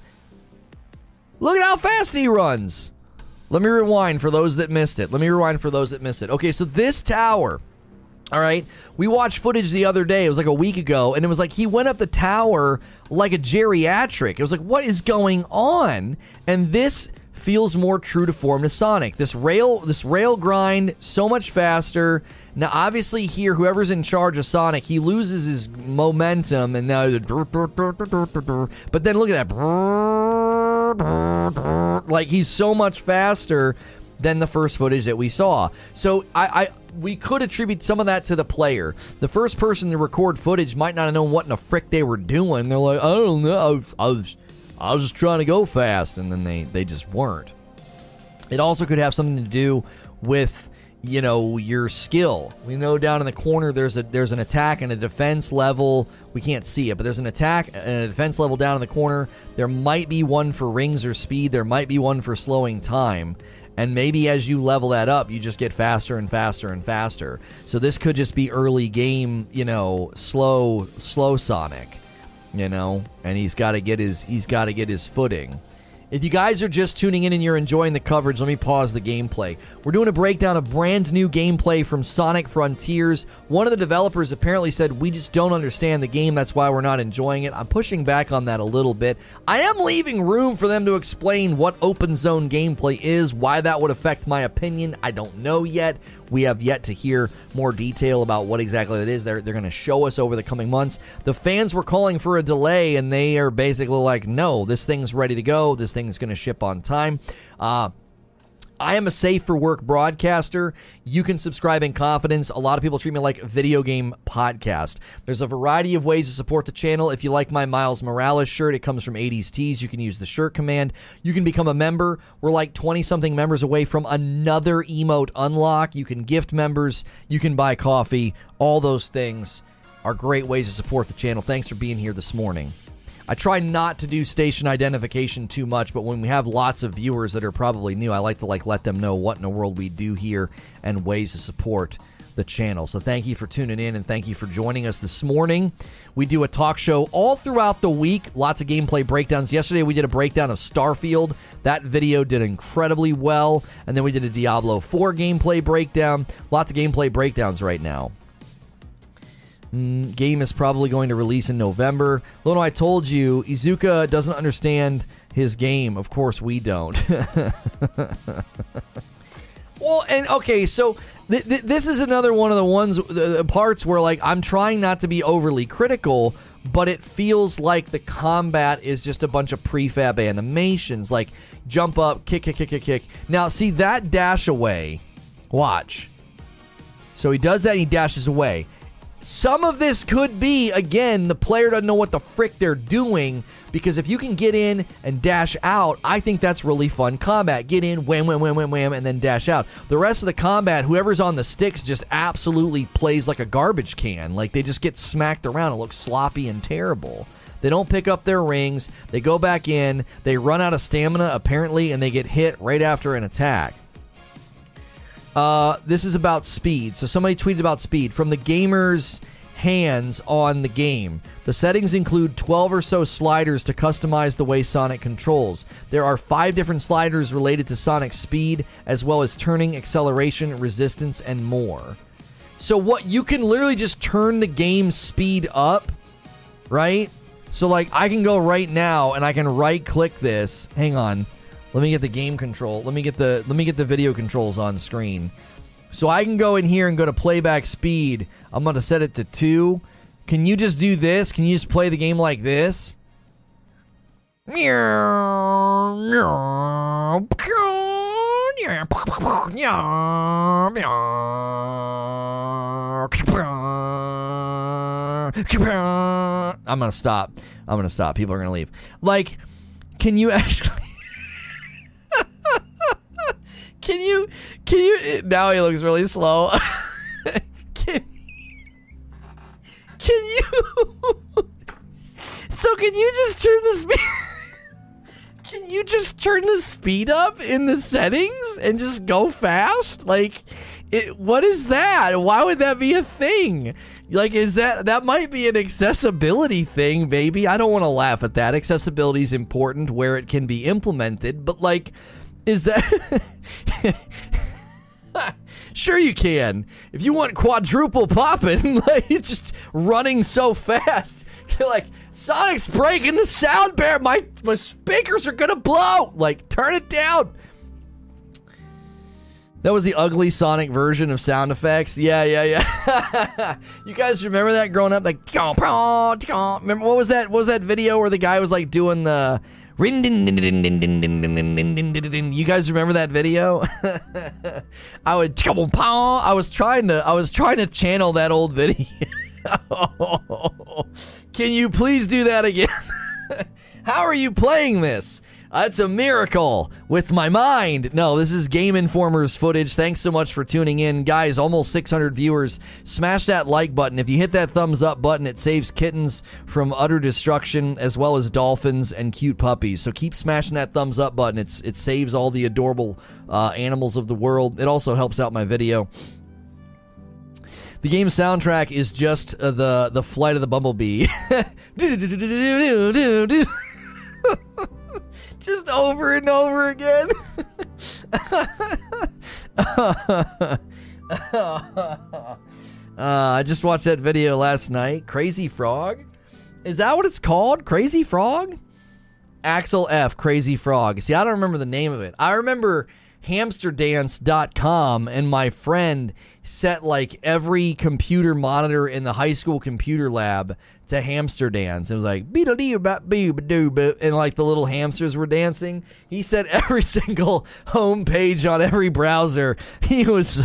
Look at how fast he runs. Let me rewind for those that missed it. Let me rewind for those that missed it. Okay, so this tower, all right, we watched footage the other day. It was like a week ago, and it was like he went up the tower like a geriatric. It was like, what is going on? And this feels more true to form to Sonic. This rail, this rail grind, so much faster. Now, obviously, here, whoever's in charge of Sonic, he loses his momentum, and now, but then look at that, like he's so much faster than the first footage that we saw. So I. I We could attribute some of that to the player. The first person to record footage might not have known what in the frick they were doing. They're like, I don't know. I was, I was, I was just trying to go fast. And then they, they just weren't. It also could have something to do with, you know, your skill. We know down in the corner there's a there's an attack and a defense level. We can't see it, but there's an attack and a defense level down in the corner. There might be one for rings or speed. There might be one for slowing time. And maybe as you level that up, you just get faster and faster and faster. So this could just be early game, you know, slow, slow Sonic, you know. And he's got to get his, he's got to get his footing. If you guys are just tuning in and you're enjoying the coverage, let me pause the gameplay. We're doing a breakdown of brand new gameplay from Sonic Frontiers. One of the developers apparently said, we just don't understand the game. That's why we're not enjoying it. I'm pushing back on that a little bit. I am leaving room for them to explain what open zone gameplay is, why that would affect my opinion. I don't know yet. We have yet to hear more detail about what exactly it is they're, they're going to show us over the coming months. The fans were calling for a delay, and they are basically like, no, this thing's ready to go. This thing's going to ship on time. Uh, I am a safe for work broadcaster. You can subscribe in confidence. A lot of people treat me like a video game podcast. There's a variety of ways to support the channel. If you like my Miles Morales shirt, it comes from eighties Tees. You can use the shirt command. You can become a member. We're like twenty-something members away from another emote unlock. You can gift members. You can buy coffee. All those things are great ways to support the channel. Thanks for being here this morning. I try not to do station identification too much, but when we have lots of viewers that are probably new, I like to like let them know what in the world we do here and ways to support the channel. So thank you for tuning in and thank you for joining us this morning. We do a talk show all throughout the week, lots of gameplay breakdowns. Yesterday we did a breakdown of Starfield. That video did incredibly well. And then we did a Diablo four gameplay breakdown. Lots of gameplay breakdowns right now. Mm, game is probably going to release in November. Lono, I told you, Iizuka doesn't understand his game. Of course we don't. Well, and okay, so th- th- this is another one of the ones, the parts where like I'm trying not to be overly critical, but it feels like the combat is just a bunch of prefab animations, like jump up, kick, kick, kick, kick, kick. Now, see that dash away. Watch. So he does that and he dashes away. Some of this could be, again, the player doesn't know what the frick they're doing, because if you can get in and dash out, I think that's really fun combat. Get in, wham, wham, wham, wham, wham, and then dash out. The rest of the combat, whoever's on the sticks just absolutely plays like a garbage can. Like, they just get smacked around and look sloppy and terrible. They don't pick up their rings. They go back in. They run out of stamina, apparently, and they get hit right after an attack. Uh, this is about speed. So somebody tweeted about speed. From the gamer's hands on the game. The settings include twelve or so sliders to customize the way Sonic controls. There are five different sliders related to Sonic's speed, as well as turning, acceleration, resistance, and more. So what, you can literally just turn the game's speed up, right? So like, I can go right now and I can right click this. Hang on. Let me get the game control. Let me get the let me get the video controls on screen. So I can go in here and go to playback speed. I'm going to set it to two. Can you just do this? Can you just play the game like this? I'm going to stop. I'm going to stop. People are going to leave. Like, can you actually... Can you, can you, now he looks really slow. can, can you, so can you just turn the speed, can you just turn the speed up in the settings and just go fast? Like, it, what is that? Why would that be a thing? Like, is that, that might be an accessibility thing, maybe. I don't want to laugh at that. Accessibility is important where it can be implemented, but like, is that... Sure you can. If you want quadruple popping, like, you're just running so fast. You're like, Sonic's breaking the sound barrier. My, my speakers are going to blow. Like, turn it down. That was the ugly Sonic version of sound effects. Yeah, yeah, yeah. You guys remember that growing up? Like, remember, what was that? What was that video where the guy was like doing the... You guys remember that video? I would I was trying to I was trying to channel that old video. Can you please do that again? How are you playing this? It's a miracle with my mind. No, this is Game Informer's footage. Thanks so much for tuning in. Guys, almost six hundred viewers. Smash that like button. If you hit that thumbs up button, it saves kittens from utter destruction, as well as dolphins and cute puppies. So keep smashing that thumbs up button. It's, it saves all the adorable uh, animals of the world. It also helps out my video. The game's soundtrack is just uh, the, the flight of the bumblebee. Just over and over again. uh, I just watched that video last night. Crazy Frog? Is that what it's called? Crazy Frog? Axel F. Crazy Frog. See, I don't remember the name of it. I remember hamsterdance dot com and my friend set like every computer monitor in the high school computer lab to hamster dance. It was like beedle-dee-ba-boo-ba-doo-ba, and like the little hamsters were dancing. He set every single home page on every browser. He was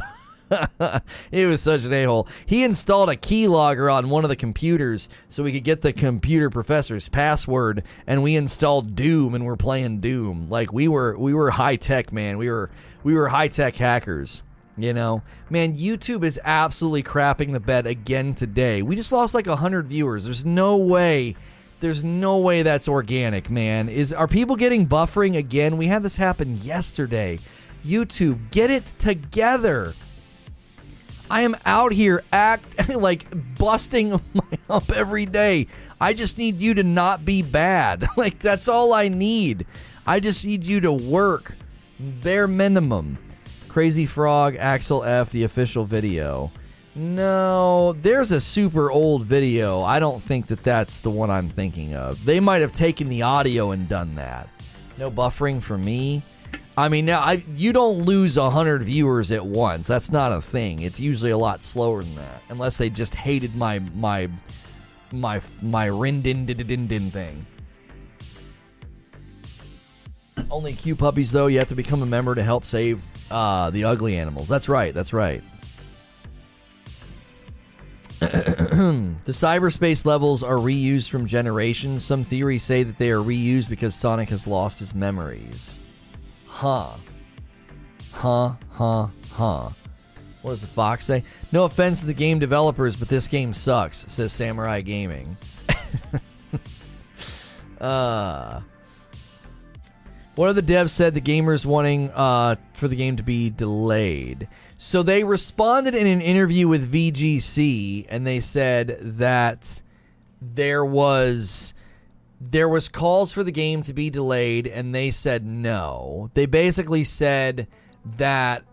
he was such an a-hole. He installed a keylogger on one of the computers so we could get the computer professor's password, and we installed Doom and we're playing Doom. Like we were we were high tech, man. We were we were high tech hackers. You know, man, YouTube is absolutely crapping the bed again today. We just lost like one hundred viewers. There's no way. There's no way that's organic, man. Is are people getting buffering again? We had this happen yesterday. YouTube, get it together. I am out here act like busting my hump every day. I just need you to not be bad. Like, that's all I need. I just need you to work bare minimum. Crazy Frog, Axel F, the official video. No, there's a super old video. I don't think that that's the one I'm thinking of. They might have taken the audio and done that. No buffering for me. I mean, now I, you don't lose one hundred viewers at once. That's not a thing. It's usually a lot slower than that, unless they just hated my my my my rin din din din din thing. Only Q puppies though. You have to become a member to help save uh, the ugly animals. That's right. That's right. The cyberspace levels are reused from generations. Some theories say that they are reused because Sonic has lost his memories. Huh. Huh, huh, huh. What does the Fox say? No offense to the game developers, but this game sucks, says Samurai Gaming. uh, one of the devs said the gamers wanting uh, for the game to be delayed. So they responded in an interview with V G C, and they said that there was... There was calls for the game to be delayed, and they said no. They basically said that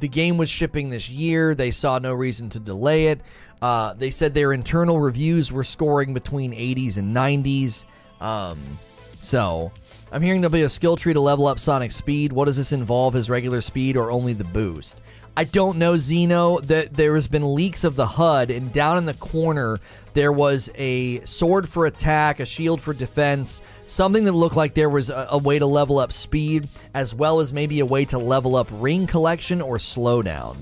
the game was shipping this year. They saw no reason to delay it. Uh, they said their internal reviews were scoring between eighties and nineties. Um, so, I'm hearing there'll be a skill tree to level up Sonic's speed. What does this involve? His regular speed or only the boost? I don't know, Zeno. That there has been leaks of the H U D, and down in the corner there was a sword for attack, a shield for defense, something that looked like there was a, a way to level up speed, as well as maybe a way to level up ring collection or slowdown.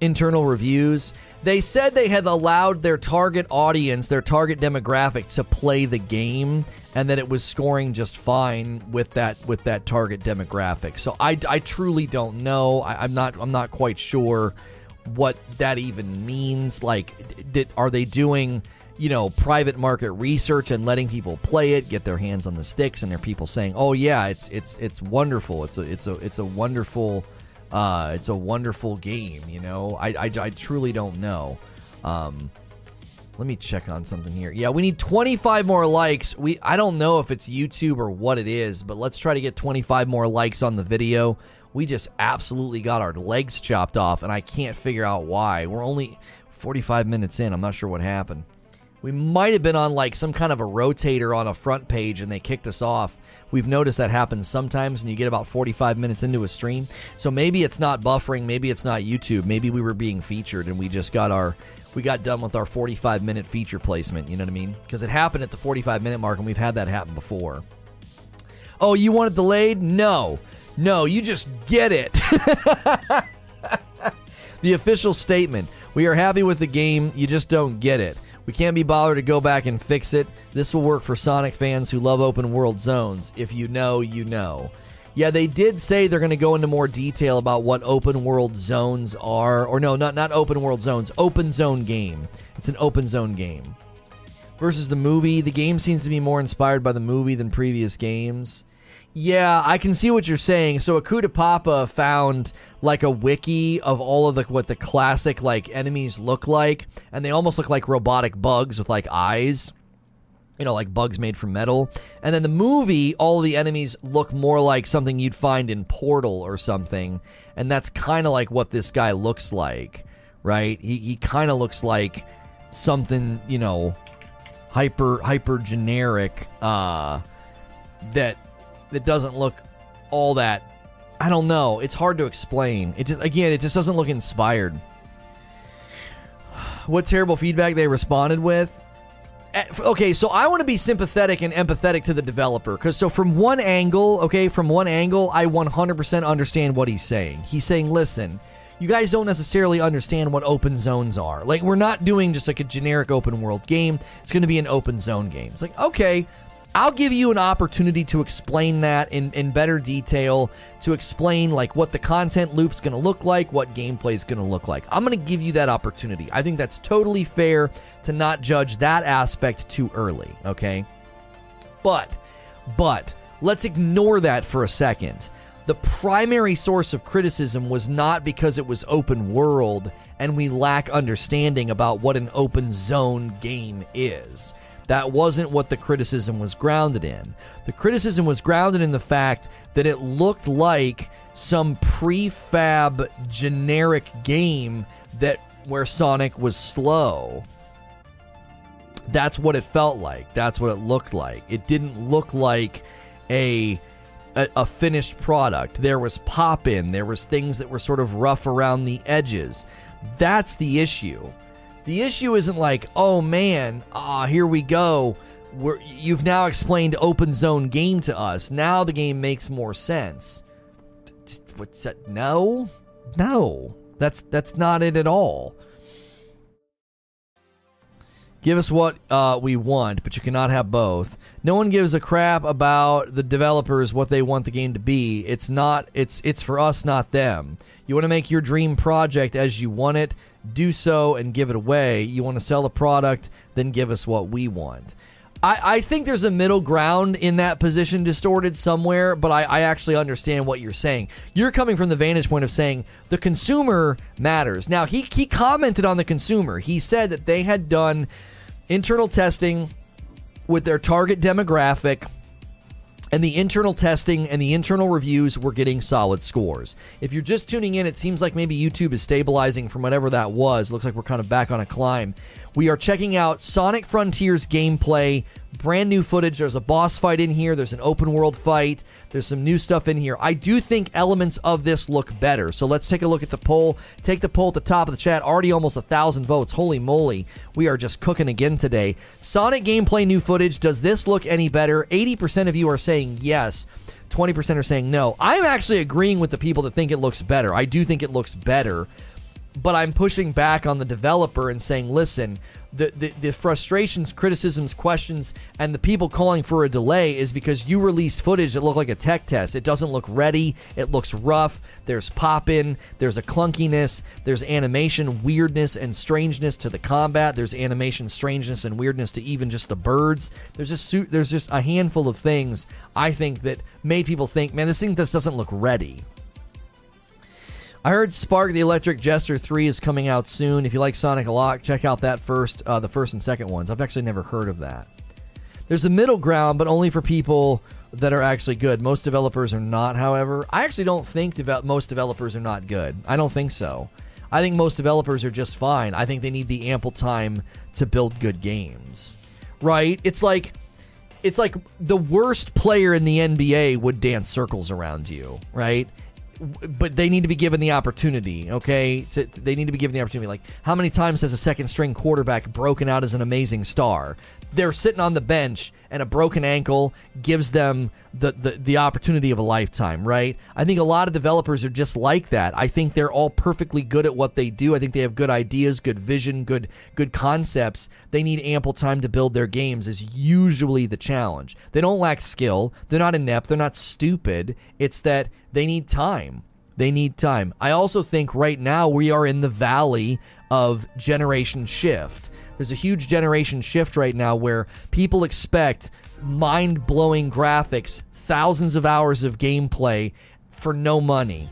Internal reviews. They said they had allowed their target audience, their target demographic, to play the game, and that it was scoring just fine with that with that target demographic. So I, I truly don't know. I, I'm not I'm not quite sure what that even means. Like, did, are they doing, you know, private market research and letting people play it, get their hands on the sticks, and there are people saying, "Oh yeah, it's it's it's wonderful. It's a it's a it's a wonderful uh, it's a wonderful game." You know, I I, I truly don't know. Um, Let me check on something here. Yeah, we need twenty-five more likes. We I don't know if it's YouTube or what it is, but let's try to get twenty-five more likes on the video. We just absolutely got our legs chopped off, and I can't figure out why. We're only forty-five minutes in. I'm not sure what happened. We might have been on like some kind of a rotator on a front page, and they kicked us off. We've noticed that happens sometimes, and you get about forty-five minutes into a stream. So maybe it's not buffering. Maybe it's not YouTube. Maybe we were being featured, and we just got our... We got done with our forty-five minute feature placement, you know what I mean? Because it happened at the forty-five minute mark, and we've had that happen before. Oh, you want it delayed? No. No, you just get it. The official statement. We are happy with the game, you just don't get it. We can't be bothered to go back and fix it. This will work for Sonic fans who love open world zones. If you know, you know. Yeah, they did say they're going to go into more detail about what open world zones are. Or no, not, not open world zones. Open zone game. It's an open zone game. Versus the movie. The game seems to be more inspired by the movie than previous games. Yeah, I can see what you're saying. So Akuda Papa found like a wiki of all of the, what the classic like enemies look like. And they almost look like robotic bugs with like eyes. You know, like bugs made from metal. And then the movie, all of the enemies look more like something you'd find in Portal or something. And that's kind of like what this guy looks like, right? He he kind of looks like something, you know, hyper hyper generic uh, that that doesn't look all that I don't know. It's hard to explain. It just, again, it just doesn't look inspired. What terrible feedback they responded with. Okay, so I want to be sympathetic and empathetic to the developer. Because so from one angle, okay, from one angle, I one hundred percent understand what he's saying. He's saying, listen, you guys don't necessarily understand what open zones are. Like, we're not doing just like a generic open world game. It's going to be an open zone game. It's like, okay, I'll give you an opportunity to explain that in, in better detail, to explain like what the content loop's going to look like, what gameplay is going to look like. I'm going to give you that opportunity. I think that's totally fair to not judge that aspect too early, okay? But, but, let's ignore that for a second. The primary source of criticism was not because it was open world and we lack understanding about what an open zone game is. That wasn't what the criticism was grounded in. The criticism was grounded in the fact that it looked like some prefab generic game that where Sonic was slow. That's what it felt like. That's what it looked like. It didn't look like a a, a finished product. There was pop-in. There was things that were sort of rough around the edges. That's the issue. The issue isn't like, oh man, ah, here we go. We're, you've now explained open zone game to us. Now the game makes more sense. Just, what's that? No, no, that's that's not it at all. Give us what uh, we want, but you cannot have both. No one gives a crap about the developers, what they want the game to be. It's not. It's it's for us, not them. You want to make your dream project as you want it. Do so and give it away. You want to sell the product, then give us what we want. I, I think there's a middle ground in that position distorted somewhere, but I, I actually understand what you're saying. You're coming from the vantage point of saying the consumer matters. Now, he, he commented on the consumer. He said that they had done internal testing with their target demographic, and the internal testing and the internal reviews were getting solid scores. If you're just tuning in, it seems like maybe YouTube is stabilizing from whatever that was. Looks like we're kind of back on a climb. We are checking out Sonic Frontiers gameplay, brand new footage. There's a boss fight in here. There's an open world fight. There's some new stuff in here. I do think elements of this look better. So let's take a look at the poll. Take the poll at the top of the chat. Already almost a thousand votes. Holy moly. We are just cooking again today. Sonic gameplay, new footage. Does this look any better? eighty percent of you are saying yes. twenty percent are saying no. I'm actually agreeing with the people that think it looks better. I do think it looks better. But I'm pushing back on the developer and saying, listen, the, the, the frustrations, criticisms, questions, and the people calling for a delay is because you released footage that looked like a tech test. It doesn't look ready. It looks rough. There's pop-in. There's a clunkiness. There's animation weirdness and strangeness to the combat. There's animation strangeness and weirdness to even just the birds. There's just, there's just a handful of things, I think, that made people think, man, this thing just doesn't look ready. I heard Spark the Electric Jester three is coming out soon. If you like Sonic a lot, check out that first, uh, the first and second ones. I've actually never heard of that. There's a middle ground, but only for people that are actually good. Most developers are not, however. I actually don't think de- most developers are not good. I don't think so. I think most developers are just fine. I think they need the ample time to build good games. Right? It's like... It's like the worst player in the N B A would dance circles around you. Right? But they need to be given the opportunity, okay? To, they need to be given the opportunity. Like, how many times has a second-string quarterback broken out as an amazing star? They're sitting on the bench, and a broken ankle gives them the, the, the opportunity of a lifetime, right? I think a lot of developers are just like that. I think they're all perfectly good at what they do. I think they have good ideas, good vision, good good concepts. They need ample time to build their games is usually the challenge. They don't lack skill. They're not inept. They're not stupid. It's that they need time. They need time. I also think right now we are in the valley of generation shift. There's a huge generation shift right now where people expect mind-blowing graphics, thousands of hours of gameplay for no money.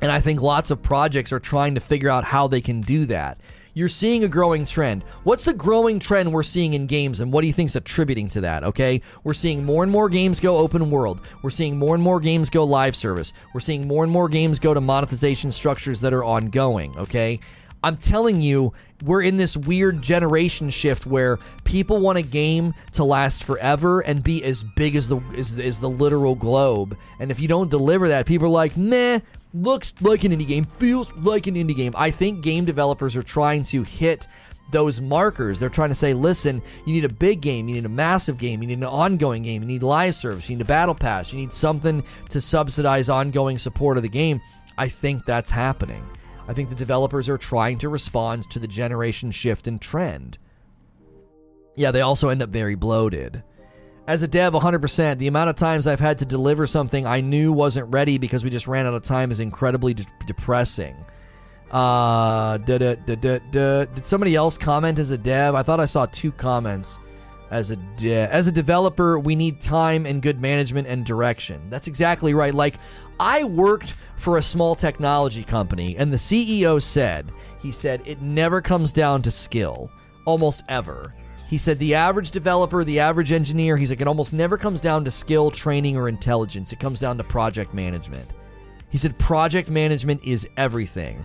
And I think lots of projects are trying to figure out how they can do that. You're seeing a growing trend. What's the growing trend we're seeing in games, and what do you think is attributing to that, okay? We're seeing more and more games go open world. We're seeing more and more games go live service. We're seeing more and more games go to monetization structures that are ongoing, okay? I'm telling you, we're in this weird generation shift where people want a game to last forever and be as big as the as, as the literal globe. And if you don't deliver that, people are like, meh, looks like an indie game, feels like an indie game. I think game developers are trying to hit those markers. They're trying to say, listen, you need a big game, you need a massive game, you need an ongoing game, you need live service, you need a battle pass, you need something to subsidize ongoing support of the game. I think that's happening. I think the developers are trying to respond to the generation shift and trend. Yeah, they also end up very bloated. As a dev, one hundred percent, the amount of times I've had to deliver something I knew wasn't ready because we just ran out of time is incredibly de- depressing. Uh, duh, duh, duh, duh, duh. Did somebody else comment as a dev? I thought I saw two comments as a de- as a developer. We need time and good management and direction. That's exactly right. Like, I worked for a small technology company, and the C E O said, he said, it never comes down to skill, almost ever. He said the average developer, the average engineer, he's like, it almost never comes down to skill, training, or intelligence. It comes down to project management. He said project management is everything.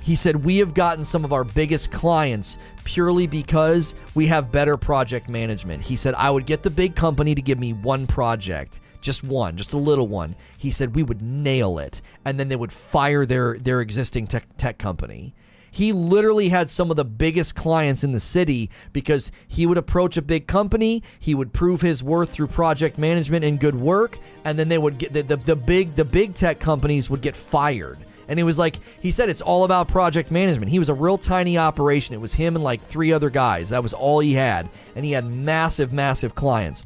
He said, we have gotten some of our biggest clients purely because we have better project management. He said, I would get the big company to give me one project, just one, just a little one. He said, we would nail it. And then they would fire their, their existing tech, tech company. He literally had some of the biggest clients in the city because he would approach a big company, he would prove his worth through project management and good work, and then they would get the, the, the big the big tech companies would get fired. And it was like, he said it's all about project management. He was a real tiny operation. It was him and like three other guys. That was all he had. And he had massive, massive clients.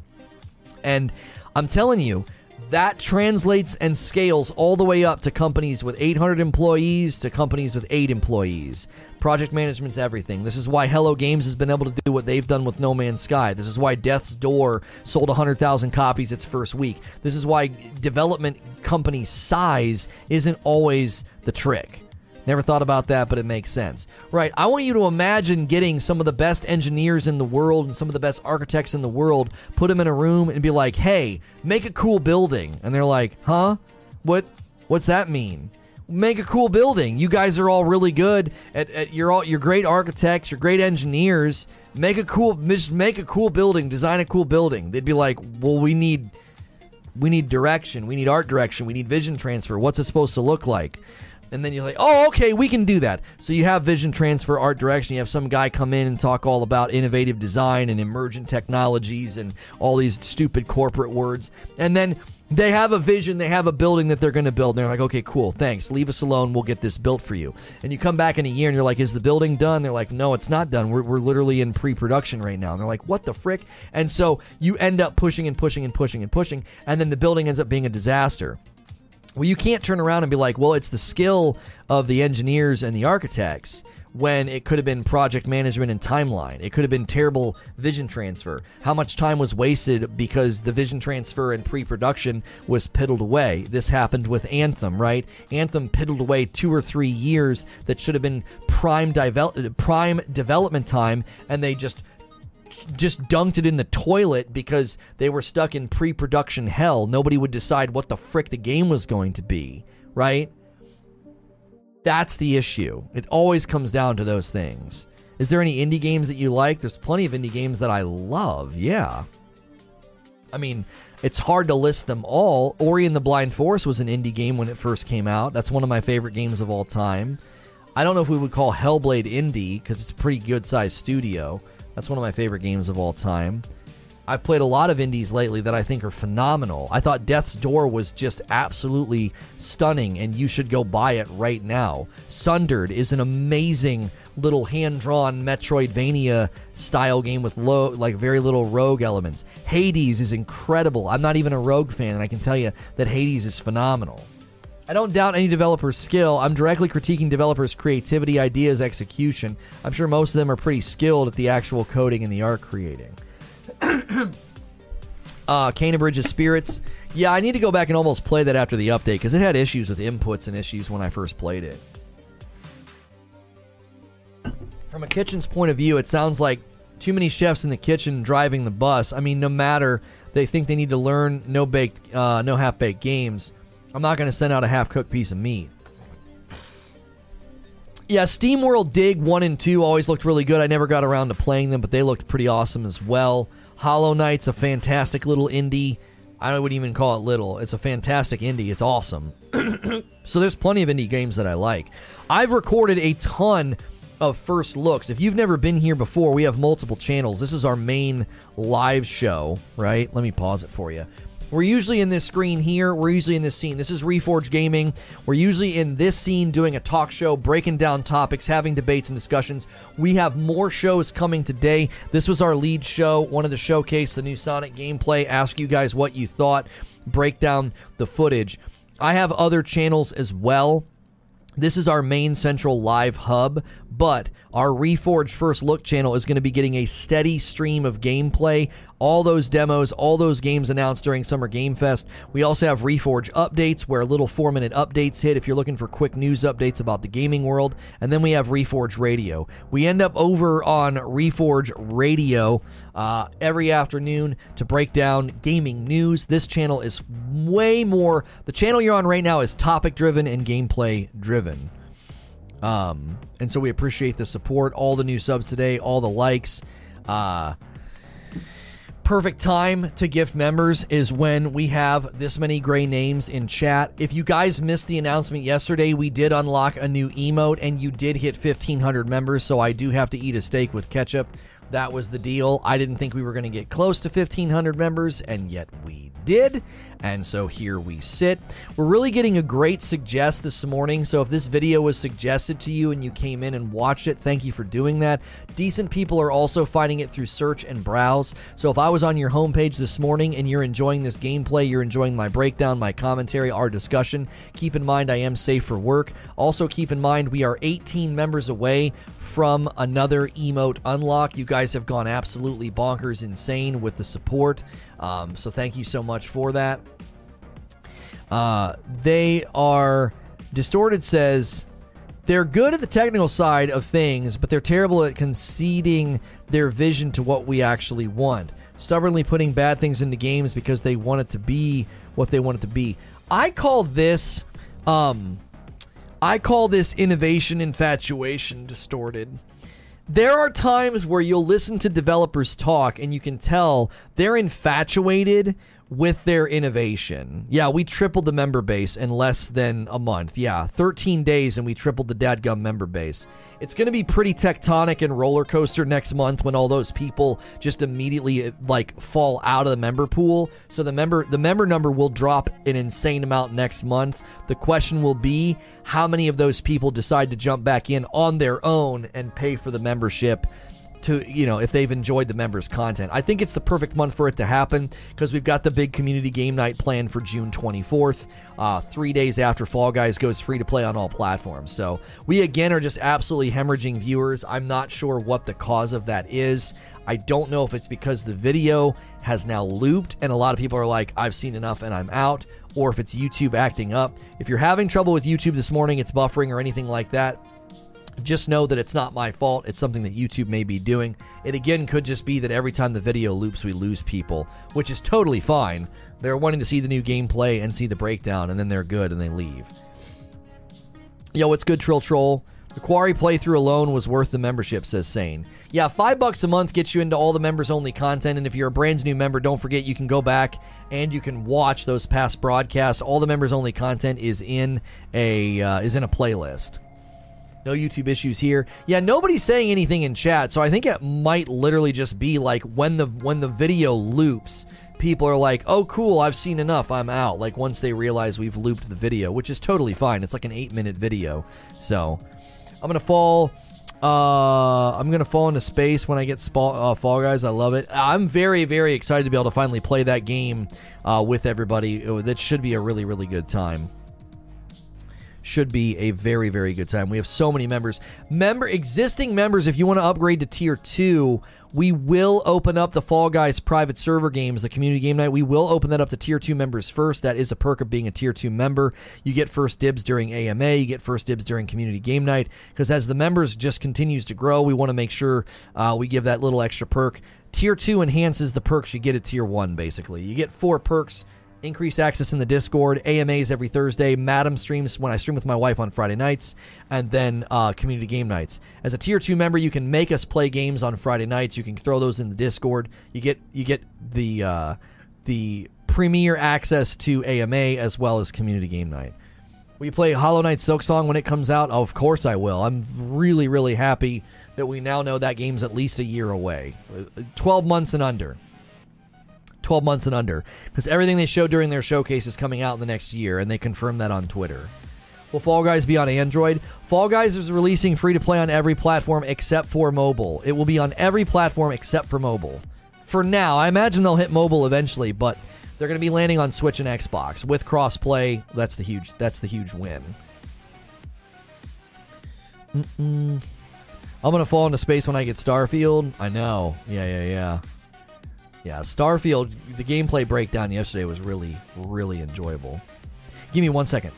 And I'm telling you, that translates and scales all the way up to companies with eight hundred employees to companies with eight employees. Project management's everything. This is why Hello Games has been able to do what they've done with No Man's Sky. This is why Death's Door sold one hundred thousand copies its first week. This is why development company size isn't always the trick. Never thought about that, but it makes sense. Right, I want you to imagine getting some of the best engineers in the world and some of the best architects in the world, put them in a room and be like, hey, make a cool building. And they're like, huh? What? What's that mean? Make a cool building. You guys are all really good at, at you're all you're great architects, you're great engineers. Make a cool make a cool building, design a cool building. They'd be like, well, we need we need direction, we need art direction, we need vision transfer. What's it supposed to look like? And then you're like, oh, okay, we can do that. So you have vision transfer, art direction. You have some guy come in and talk all about innovative design and emergent technologies and all these stupid corporate words. And then they have a vision. They have a building that they're going to build. And they're like, okay, cool, thanks. Leave us alone. We'll get this built for you. And you come back in a year and you're like, is the building done? They're like, no, it's not done. We're, we're literally in pre-production right now. And they're like, what the frick? And so you end up pushing and pushing and pushing and pushing. And then the building ends up being a disaster. Well, you can't turn around and be like, well, it's the skill of the engineers and the architects when it could have been project management and timeline. It could have been terrible vision transfer. How much time was wasted because the vision transfer and pre-production was piddled away? This happened with Anthem, right? Anthem piddled away two or three years that should have been prime, devel- prime development time, and they just... just dunked it in the toilet because they were stuck in pre-production hell. Nobody would decide what the frick the game was going to be, right? That's the issue. It always comes down to those things. Is there any indie games that you like? There's plenty of indie games that I love, yeah. I mean, it's hard to list them all. Ori and the Blind Forest was an indie game when it first came out. That's one of my favorite games of all time. I don't know if we would call Hellblade indie because it's a pretty good-sized studio. That's one of my favorite games of all time. I've played a lot of indies lately that I think are phenomenal. I thought Death's Door was just absolutely stunning, and you should go buy it right now. Sundered is an amazing little hand-drawn Metroidvania-style game with low, like very little rogue elements. Hades is incredible. I'm not even a rogue fan, and I can tell you that Hades is phenomenal. I don't doubt any developer's skill. I'm directly critiquing developers' creativity, ideas, execution. I'm sure most of them are pretty skilled at the actual coding and the art creating. uh, Canebridge's Spirits. Yeah, I need to go back and almost play that after the update because it had issues with inputs and issues when I first played it. From a kitchen's point of view, it sounds like too many chefs in the kitchen driving the bus. I mean, no matter, they think they need to learn no baked, uh, no half-baked games. I'm not going to send out a half-cooked piece of meat. Yeah, SteamWorld Dig one and two always looked really good. I never got around to playing them, but they looked pretty awesome as well. Hollow Knight's a fantastic little indie. I wouldn't even call it little. It's a fantastic indie. It's awesome. So there's plenty of indie games that I like. I've recorded a ton of first looks. If you've never been here before, we have multiple channels. This is our main live show, right? Let me pause it for you. We're usually in this screen here. We're usually in this scene. This is Reforge Gaming. We're usually in this scene doing a talk show, breaking down topics, having debates and discussions. We have more shows coming today. This was our lead show. Wanted to showcase the new Sonic gameplay, ask you guys what you thought, break down the footage. I have other channels as well. This is our main central live hub, but our Reforged First Look channel is going to be getting a steady stream of gameplay. All those demos, all those games announced during Summer Game Fest. We also have Reforge updates where little four-minute updates hit if you're looking for quick news updates about the gaming world. And then we have Reforge Radio. We end up over on Reforge Radio uh, every afternoon to break down gaming news. This channel is way more... The channel you're on right now is topic-driven and gameplay-driven. Um, and so we appreciate the support, all the new subs today, all the likes. Uh, perfect time to gift members is when we have this many gray names in chat. If you guys missed the announcement yesterday, we did unlock a new emote and you did hit fifteen hundred members. So I do have to eat a steak with ketchup. That was the deal. I didn't think we were going to get close to fifteen hundred members, and yet we did. And so here we sit. We're really getting a great suggest this morning. So if this video was suggested to you and you came in and watched it, thank you for doing that. Decent people are also finding it through search and browse. So if I was on your homepage this morning and you're enjoying this gameplay, you're enjoying my breakdown, my commentary, our discussion, keep in mind I am safe for work. Also keep in mind we are eighteen members away from another emote unlock. You guys have gone absolutely bonkers insane with the support. Um, so thank you so much for that. Uh, they are... Distorted says, they're good at the technical side of things, but they're terrible at conceding their vision to what we actually want. Stubbornly putting bad things into games because they want it to be what they want it to be. I call this... Um, I call this innovation infatuation, Distorted. There are times where you'll listen to developers talk and you can tell they're infatuated with their innovation. Yeah, we tripled the member base in less than a month. Yeah, thirteen days and we tripled the dadgum member base. It's going to be pretty tectonic and roller coaster next month when all those people just immediately like fall out of the member pool. So the member the member number will drop an insane amount next month. The question will be how many of those people decide to jump back in on their own and pay for the membership. To, you know, if they've enjoyed the members' content. I think it's the perfect month for it to happen because we've got the big community game night planned for June twenty-fourth, uh, three days after Fall Guys goes free to play on all platforms. So we, again, are just absolutely hemorrhaging viewers. I'm not sure what the cause of that is. I don't know if it's because the video has now looped and a lot of people are like, I've seen enough and I'm out, or if it's YouTube acting up. If you're having trouble with YouTube this morning, it's buffering or anything like that, just know that it's not my fault. It's something that YouTube may be doing. It again could just be that every time the video loops, we lose people, which is totally fine. They're wanting to see the new gameplay and see the breakdown, and then they're good and they leave. Yo, what's good, Trill Troll? The Quarry playthrough alone was worth the membership, says Sane. Yeah, five bucks a month gets you into all the members-only content, and if you're a brand new member, don't forget you can go back and you can watch those past broadcasts. All the members-only content is in a uh, is in a playlist. No YouTube issues here. Yeah, nobody's saying anything in chat, so I think it might literally just be like when the when the video loops, people are like, oh, cool, I've seen enough, I'm out. Like once they realize we've looped the video, which is totally fine. It's like an eight-minute video. So I'm going to fall... Uh, I'm going to fall into space when I get spa- uh, Fall Guys. I love it. I'm very, very excited to be able to finally play that game uh, with everybody. That should be a really, really good time. Should be a very, very good time. We have so many members. Member existing members, if you want to upgrade to tier two, we will open up the Fall Guys private server games, the community game night. We will open that up to tier two members first. That is a perk of being a tier two member. You get first dibs during A M A. You get first dibs during community game night. Because as the members just continues to grow, we want to make sure uh, we give that little extra perk. Tier two enhances the perks you get at tier one, basically. You get four perks increased access in the Discord, A M As every Thursday, Madam streams when I stream with my wife on Friday nights, and then uh, community game nights. As a tier two member, you can make us play games on Friday nights. You can throw those in the Discord. You get you get the uh, the premier access to A M A as well as community game night. Will you play Hollow Knight Silksong when it comes out? Oh, of course I will. I'm really, really happy that we now know that game's at least a year away. twelve months and under. twelve months and under. Because everything they show during their showcase is coming out in the next year, and they confirmed that on Twitter. Will Fall Guys be on Android? Fall Guys is releasing free-to-play on every platform except for mobile. It will be on every platform except for mobile. For now. I imagine they'll hit mobile eventually, but they're going to be landing on Switch and Xbox. With cross-play, that's the huge, that's the huge win. Mm-mm. I'm going to fall into space when I get Starfield. I know. Yeah, yeah, yeah. Yeah, Starfield, the gameplay breakdown yesterday was really, really enjoyable. Give me one second.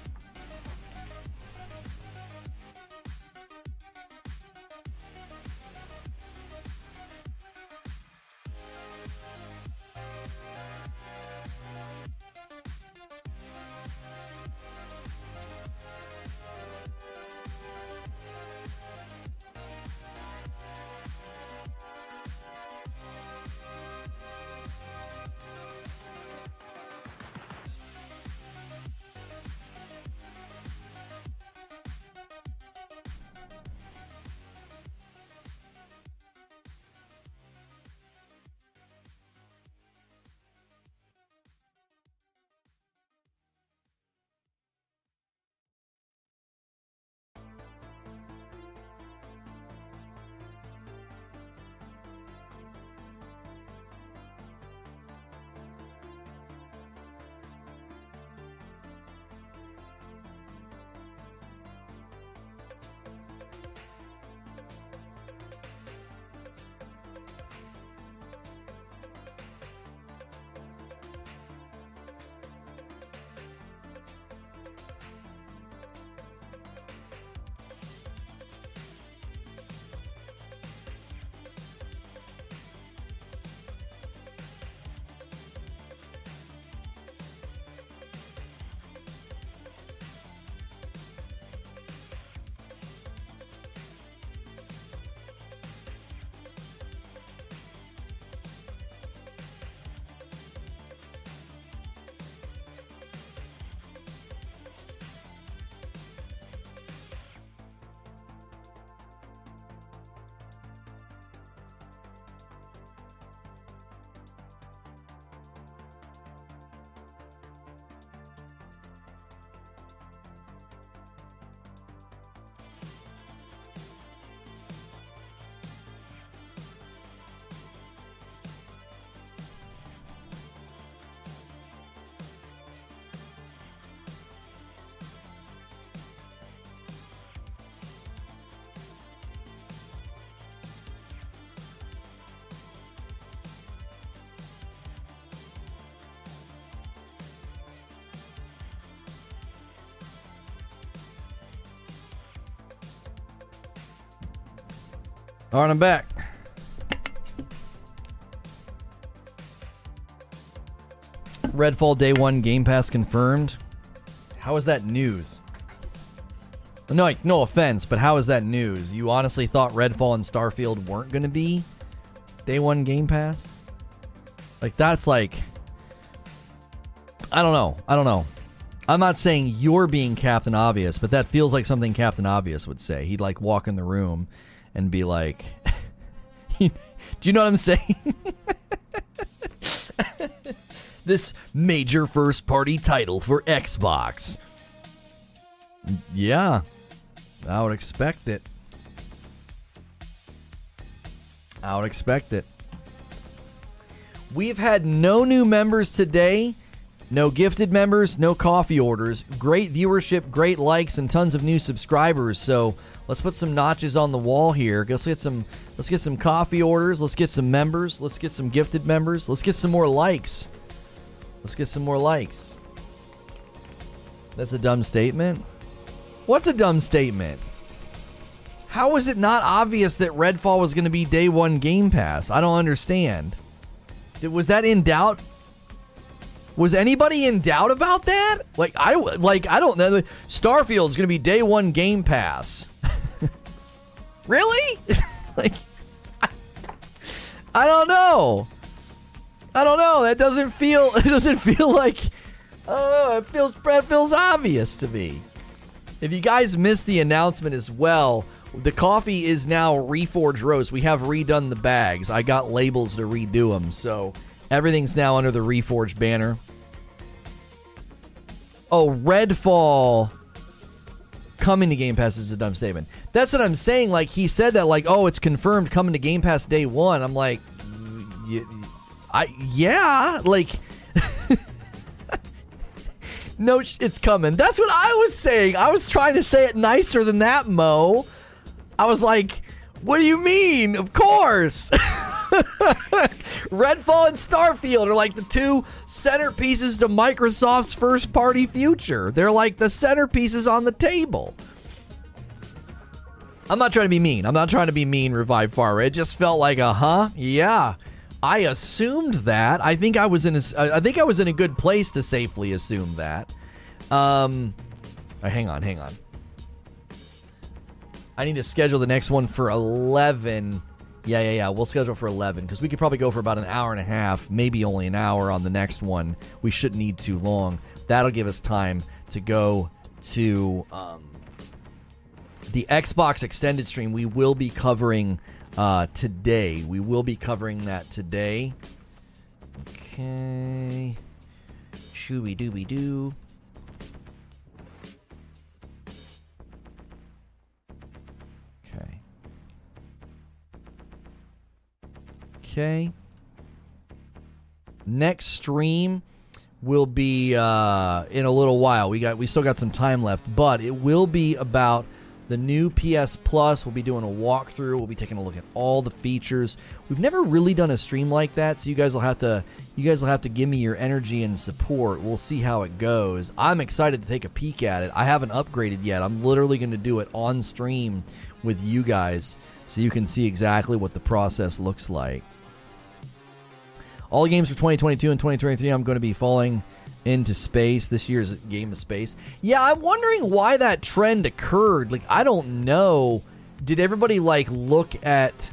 All right, I'm back. Redfall Day One Game Pass confirmed. How is that news? No, like, no offense, but how is that news? You honestly thought Redfall and Starfield weren't going to be Day One Game Pass? Like, that's like, I don't know. I don't know. I'm not saying you're being Captain Obvious, but that feels like something Captain Obvious would say. He'd like walk in the room and be like, do you know what I'm saying? This major first-party title for Xbox. Yeah, I would expect it. I would expect it. We've had no new members today. No gifted members, no coffee orders. Great viewership, great likes, and tons of new subscribers. So let's put some notches on the wall here. Let's get some let's get some coffee orders. Let's get some members. Let's get some gifted members. Let's get some more likes. Let's get some more likes. That's a dumb statement. What's a dumb statement? How is it not obvious that Redfall was going to be Day One Game Pass? I don't understand. Was that in doubt? Was anybody in doubt about that? Like, I, like, I don't know. Starfield's going to be day one Game Pass. Really? Like, I, I don't know. I don't know. That doesn't feel, it doesn't feel like, oh, it feels, it feels obvious to me. If you guys missed the announcement as well, the coffee is now Reforge Roast. We have redone the bags. I got labels to redo them, so everything's now under the Reforge banner. Oh, Redfall coming to Game Pass is a dumb statement. That's what I'm saying. Like, he said that, like, oh, it's confirmed coming to Game Pass day one. I'm like, y- I yeah, like... No, it's coming. That's what I was saying. I was trying to say it nicer than that, Mo. I was like, what do you mean? Of course. Redfall and Starfield are like the two centerpieces to Microsoft's first-party future. They're like the centerpieces on the table. I'm not trying to be mean. I'm not trying to be mean, Revive Farmer. It just felt like a huh, yeah. I assumed that. I think I was in a, I think I was in a good place to safely assume that. Um, oh, hang on, hang on. I need to schedule the next one for eleven. Yeah, yeah, yeah. We'll schedule for eleven because we could probably go for about an hour and a half, maybe only an hour on the next one. We shouldn't need too long. That'll give us time to go to um, the Xbox Extended stream. We will be covering. Uh, today. We will be covering that today. Okay. Shooby dooby doo. Okay. Okay. Next stream will be uh, in a little while. We got we still got some time left, but it will be about the new P S Plus. We'll be doing a walkthrough. We'll be taking a look at all the features. We've never really done a stream like that, so you guys will have to you guys will have to give me your energy and support. We'll see how it goes. I'm excited to take a peek at it. I haven't upgraded yet. I'm literally going to do it on stream with you guys so you can see exactly what the process looks like. All the games for twenty twenty-two and twenty twenty-three I'm going to be falling into space. This year's Game of Space. Yeah, I'm wondering why that trend occurred. Like, I don't know. Did everybody, like, look at...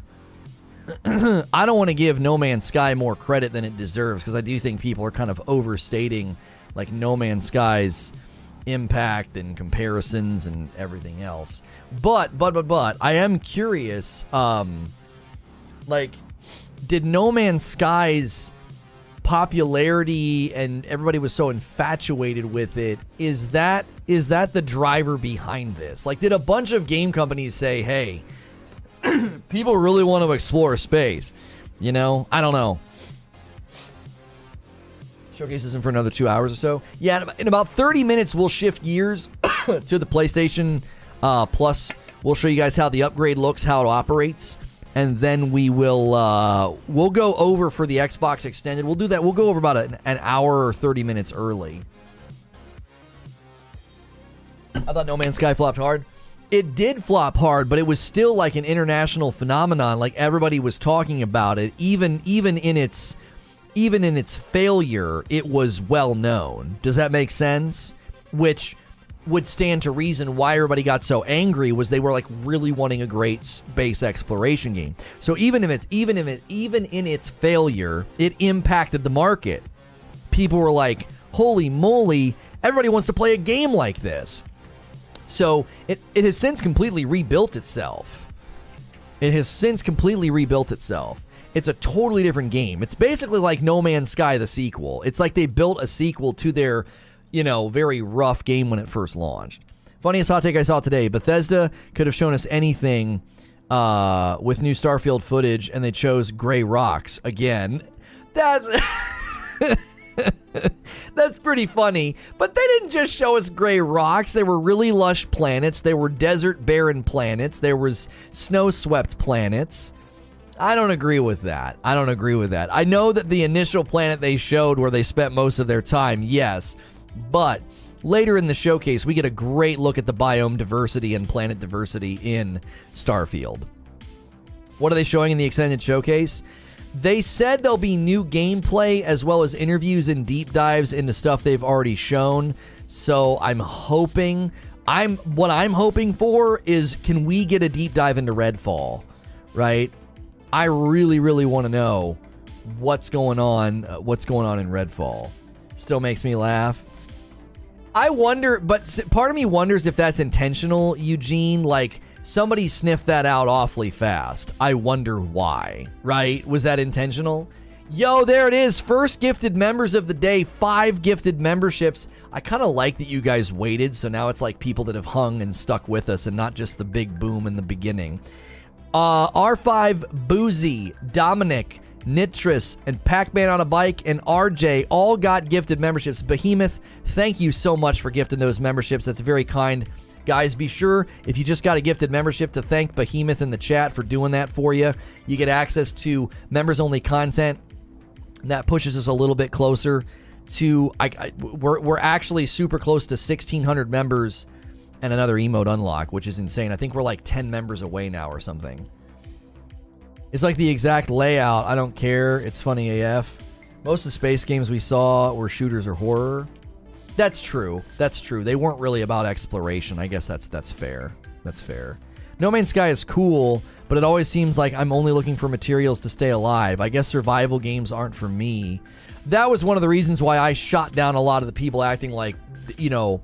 I don't want to give No Man's Sky more credit than it deserves, because I do think people are kind of overstating, like, No Man's Sky's impact and comparisons and everything else. But, but, but, but, I am curious, um... like, did No Man's Sky's popularity and everybody was so infatuated with it, is that is that the driver behind this? Like, did a bunch of game companies say, hey, people really want to explore space, you know? I don't know. Showcase isn't for another two hours or so. Yeah, in about thirty minutes we'll shift gears to the PlayStation uh, Plus. We'll show you guys how the upgrade looks, how it operates. And then we will uh, we'll go over for the Xbox Extended. We'll do that. We'll go over about an, an hour or thirty minutes early. I thought No Man's Sky flopped hard. It did flop hard, but it was still like an international phenomenon. Like, everybody was talking about it. Even even in its even in its failure, it was well known. Does that make sense? Which would stand to reason why everybody got so angry was they were like really wanting a great space exploration game. So even if it's even if it even in its failure, it impacted the market. People were like, "Holy moly! Everybody wants to play a game like this." So it it has since completely rebuilt itself. It has since completely rebuilt itself. It's a totally different game. It's basically like No Man's Sky, the sequel. It's like they built a sequel to their, you know, very rough game when it first launched. Funniest hot take I saw today. Bethesda could have shown us anything uh, with new Starfield footage, and they chose gray rocks again. That's that's pretty funny. But they didn't just show us gray rocks. They were really lush planets. They were desert barren planets. There was snow-swept planets. I don't agree with that. I don't agree with that. I know that the initial planet they showed where they spent most of their time, yes, but later in the showcase, we get a great look at the biome diversity and planet diversity in Starfield. What are they showing in the extended showcase? They said there'll be new gameplay as well as interviews and deep dives into stuff they've already shown. So I'm hoping, I'm what I'm hoping for is, can we get a deep dive into Redfall, right? I really, really want to know what's going on, uh, what's going on in Redfall. Still makes me laugh. I wonder, but part of me wonders if that's intentional, Eugene. Like, somebody sniffed that out awfully fast. I wonder why, right? Was that intentional? Yo, there it is. First gifted members of the day, five gifted memberships. I kind of like that you guys waited, so now it's like people that have hung and stuck with us and not just the big boom in the beginning. Uh, R five, Boozy, Dominic, Nitrous, and Pac-Man on a Bike, and R J all got gifted memberships. Behemoth, thank you so much for gifting those memberships. That's very kind. Guys, be sure, if you just got a gifted membership, to thank Behemoth in the chat for doing that for you. You get access to members-only content, and that pushes us a little bit closer to... I, I, we're, we're actually super close to sixteen hundred members and another emote unlock, which is insane. I think we're like ten members away now or something. It's like the exact layout. I don't care. It's funny A F. Most of the space games we saw were shooters or horror. That's true. That's true. They weren't really about exploration. I guess that's that's fair. That's fair. No Man's Sky is cool, but it always seems like I'm only looking for materials to stay alive. I guess survival games aren't for me. That was one of the reasons why I shot down a lot of the people acting like, you know,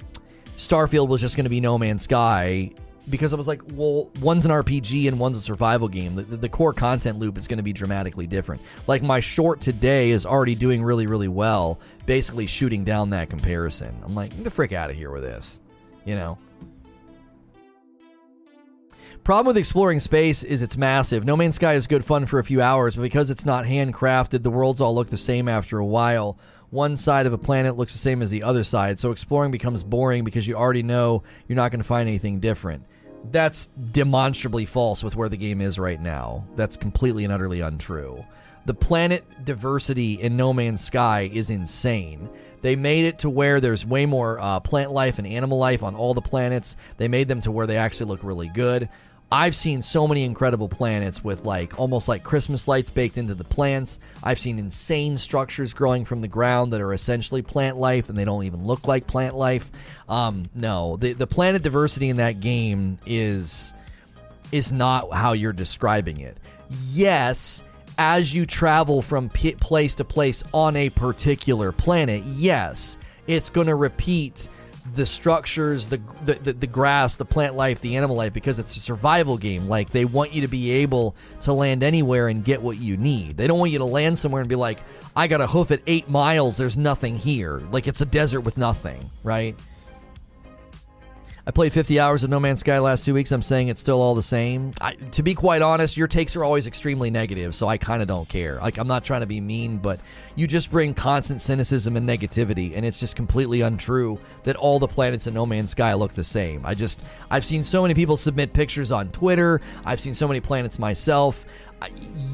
Starfield was just going to be No Man's Sky. Because I was like, well, one's an R P G and one's a survival game. The, the core content loop is going to be dramatically different. Like, my short today is already doing really, really well, basically shooting down that comparison. I'm like, get the frick out of here with this, you know? Problem with exploring space is it's massive. No Man's Sky is good fun for a few hours, but because it's not handcrafted, the worlds all look the same after a while. One side of a planet looks the same as the other side, so exploring becomes boring because you already know you're not going to find anything different. That's demonstrably false with where the game is right now. That's completely and utterly untrue. The planet diversity in No Man's Sky is insane. They made it to where there's way more uh, plant life and animal life on all the planets. They made them to where they actually look really good. I've seen so many incredible planets with like almost like Christmas lights baked into the plants. I've seen insane structures growing from the ground that are essentially plant life, and they don't even look like plant life. Um, no, the the planet diversity in that game is is not how you're describing it. Yes, as you travel from p- place to place on a particular planet, yes, it's going to repeat the structures, the, the the grass, the plant life, the animal life, because it's a survival game. Like, they want you to be able to land anywhere and get what you need. They don't want you to land somewhere and be like, I gotta hoof it eight miles, there's nothing here. Like, it's a desert with nothing, right? I played fifty hours of No Man's Sky last two weeks. I'm saying it's still all the same. I, to be quite honest, your takes are always extremely negative, so I kind of don't care. Like, I'm not trying to be mean, but you just bring constant cynicism and negativity, and it's just completely untrue that all the planets in No Man's Sky look the same. I just, I've seen so many people submit pictures on Twitter. I've seen so many planets myself. I,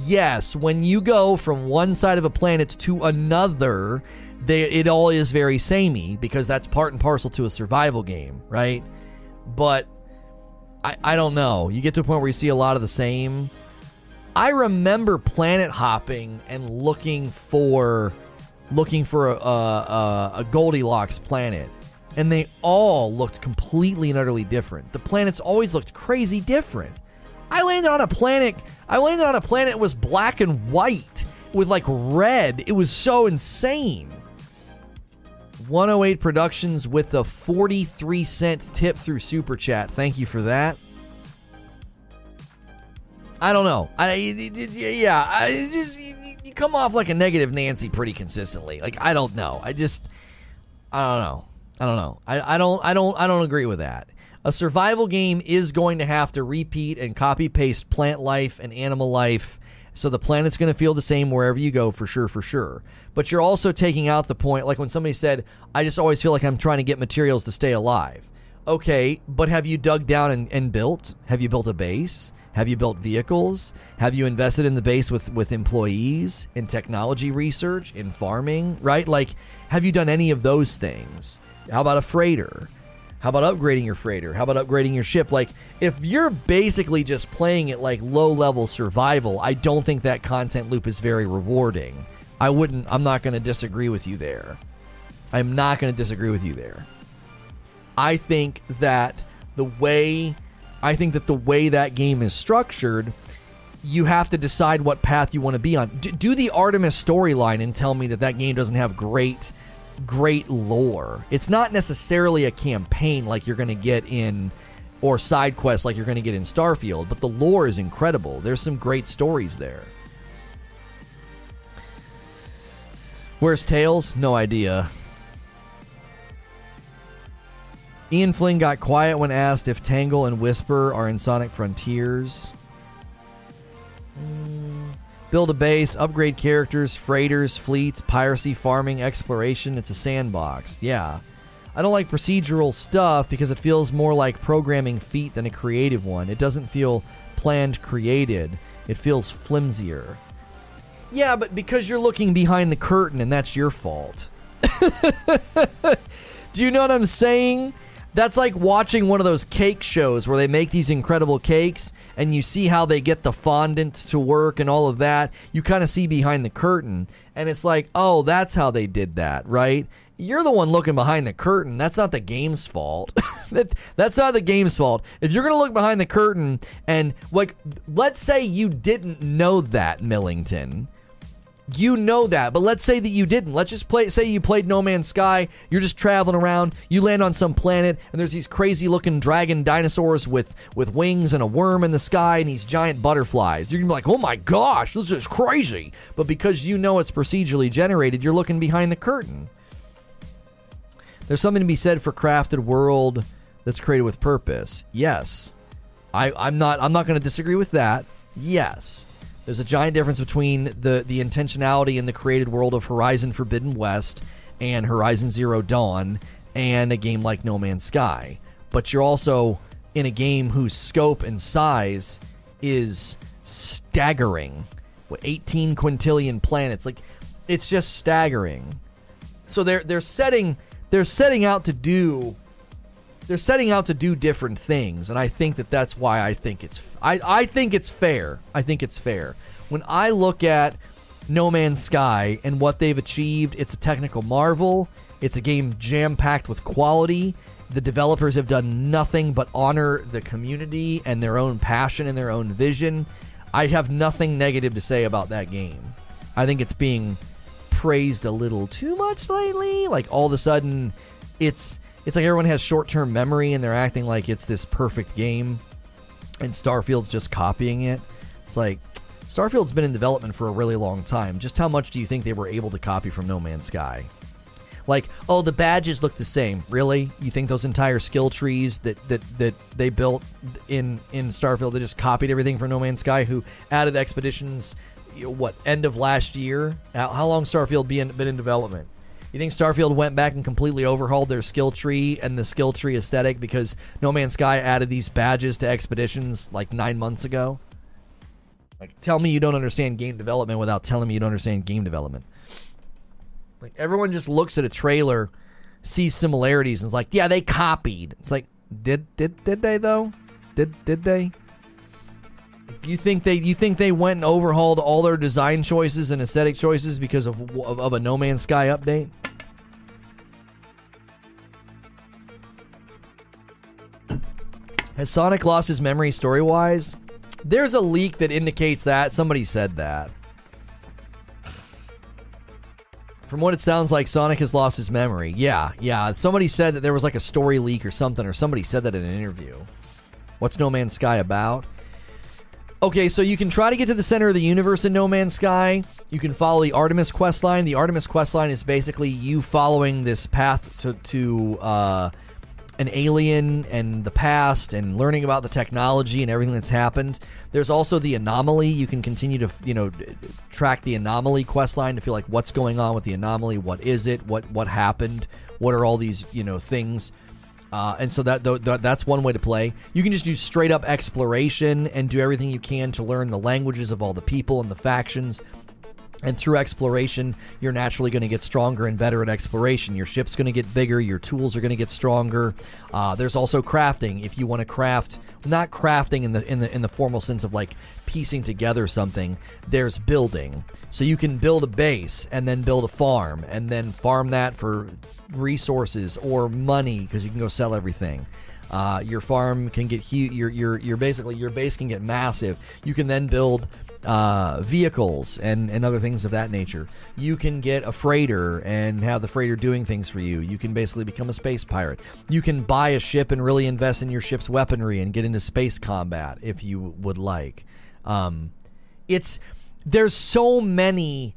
yes, when you go from one side of a planet to another, they, it all is very samey, because that's part and parcel to a survival game, right? But I, I don't know. You get to a point where you see a lot of the same. I remember planet hopping and looking for looking for a, a, a Goldilocks planet, and they all looked completely and utterly different. The planets always looked crazy different. I landed on a planet. I landed on a planet that was black and white with like red. It was so insane. one oh eight Productions with a forty-three cent tip through Super Chat. Thank you for that. I don't know. I yeah, I just you come off like a negative Nancy pretty consistently. Like, I don't know. I just I don't know. I don't know. I, I don't I don't I don't agree with that. A survival game is going to have to repeat and copy paste plant life and animal life. So the planet's going to feel the same wherever you go, for sure, for sure. But you're also taking out the point, like when somebody said, I just always feel like I'm trying to get materials to stay alive. Okay, but have you dug down and, and built? Have you built a base? Have you built vehicles? Have you invested in the base with, with employees, in technology research, in farming, right? Like, have you done any of those things? How about a freighter? How about upgrading your freighter? How about upgrading your ship? Like, if you're basically just playing it like low-level survival, I don't think that content loop is very rewarding. I wouldn't... I'm not going to disagree with you there. I'm not going to disagree with you there. I think that the way... I think that the way that game is structured, you have to decide what path you want to be on. D- do the Artemis storyline and tell me that that game doesn't have great... great lore. It's not necessarily a campaign like you're going to get in, or side quests like you're going to get in Starfield, but the lore is incredible. There's some great stories there. Where's Tails? No idea. Ian Flynn got quiet when asked if Tangle and Whisper are in Sonic Frontiers. Mm. Build a base, upgrade characters, freighters, fleets, piracy, farming, exploration. It's a sandbox. Yeah. I don't like procedural stuff because it feels more like programming feat than a creative one. It doesn't feel planned, created. It feels flimsier. Yeah, but because you're looking behind the curtain and that's your fault. Do you know what I'm saying? That's like watching one of those cake shows where they make these incredible cakes and you see how they get the fondant to work and all of that. You kind of see behind the curtain and it's like, oh, that's how they did that, right? You're the one looking behind the curtain. That's not the game's fault. that, that's not the game's fault. If you're going to look behind the curtain and, like, let's say you didn't know that, Millington. You know that, but let's say that you didn't. Let's just play. Say you played No Man's Sky. You're just traveling around. You land on some planet, and there's these crazy-looking dragon dinosaurs with, with wings and a worm in the sky and these giant butterflies. You're going to be like, oh my gosh, this is crazy. But because you know it's procedurally generated, you're looking behind the curtain. There's something to be said for crafted world that's created with purpose. Yes. I, I'm not, I'm not going to disagree with that. Yes. There's a giant difference between the, the intentionality in the created world of Horizon Forbidden West and Horizon Zero Dawn and a game like No Man's Sky. But you're also in a game whose scope and size is staggering. With eighteen quintillion planets. Like, it's just staggering. So they're they're setting they're setting out to do they're setting out to do different things, and I think that that's why I think it's I, I think it's fair. I think it's fair. When I look at No Man's Sky and what they've achieved, it's a technical marvel. It's a game jam-packed with quality. The developers have done nothing but honor the community and their own passion and their own vision. I have nothing negative to say about that game. I think it's being praised a little too much lately. Like, all of a sudden, it's... It's like everyone has short-term memory and they're acting like it's this perfect game and Starfield's just copying it. It's like, Starfield's been in development for a really long time. Just how much do you think they were able to copy from No Man's Sky? Like, oh, the badges look the same. Really? You think those entire skill trees that that, that they built in, in Starfield, they just copied everything from No Man's Sky, who added expeditions, you know, what, end of last year? How long Starfield been been in development? You think Starfield went back and completely overhauled their skill tree and the skill tree aesthetic because No Man's Sky added these badges to expeditions like nine months ago? Like, tell me you don't understand game development without telling me you don't understand game development. Like, everyone just looks at a trailer, sees similarities, and is like, yeah, they copied. It's like, did did did they though? Did did they? You think they you think they went and overhauled all their design choices and aesthetic choices because of of, of a No Man's Sky update? Has Sonic lost his memory story-wise? There's a leak that indicates that. Somebody said that. From what it sounds like, Sonic has lost his memory. Yeah, yeah. Somebody said that there was like a story leak or something, or somebody said that in an interview. What's No Man's Sky about? Okay, so you can try to get to the center of the universe in No Man's Sky. You can follow the Artemis questline. The Artemis questline is basically you following this path to, to uh, an alien and the past and learning about the technology and everything that's happened. There's also the anomaly. You can continue to, you know, track the anomaly questline to feel like what's going on with the anomaly. What is it? What what happened? What are all these, you know, things? Uh, and so that, that that's one way to play. You can just do straight up exploration and do everything you can to learn the languages of all the people and the factions. And through exploration, you're naturally going to get stronger and better at exploration. Your ship's going to get bigger. Your tools are going to get stronger. Uh, there's also crafting. If you want to craft, not crafting in the in the in the formal sense of like piecing together something. There's building. So you can build a base and then build a farm and then farm that for resources or money because you can go sell everything. Uh, your farm can get huge. Your your your basically your base can get massive. You can then build. Uh, vehicles and, and other things of that nature. You can get a freighter and have the freighter doing things for you. You can basically become a space pirate. You can buy a ship and really invest in your ship's weaponry and get into space combat if you would like. Um, it's there's so many.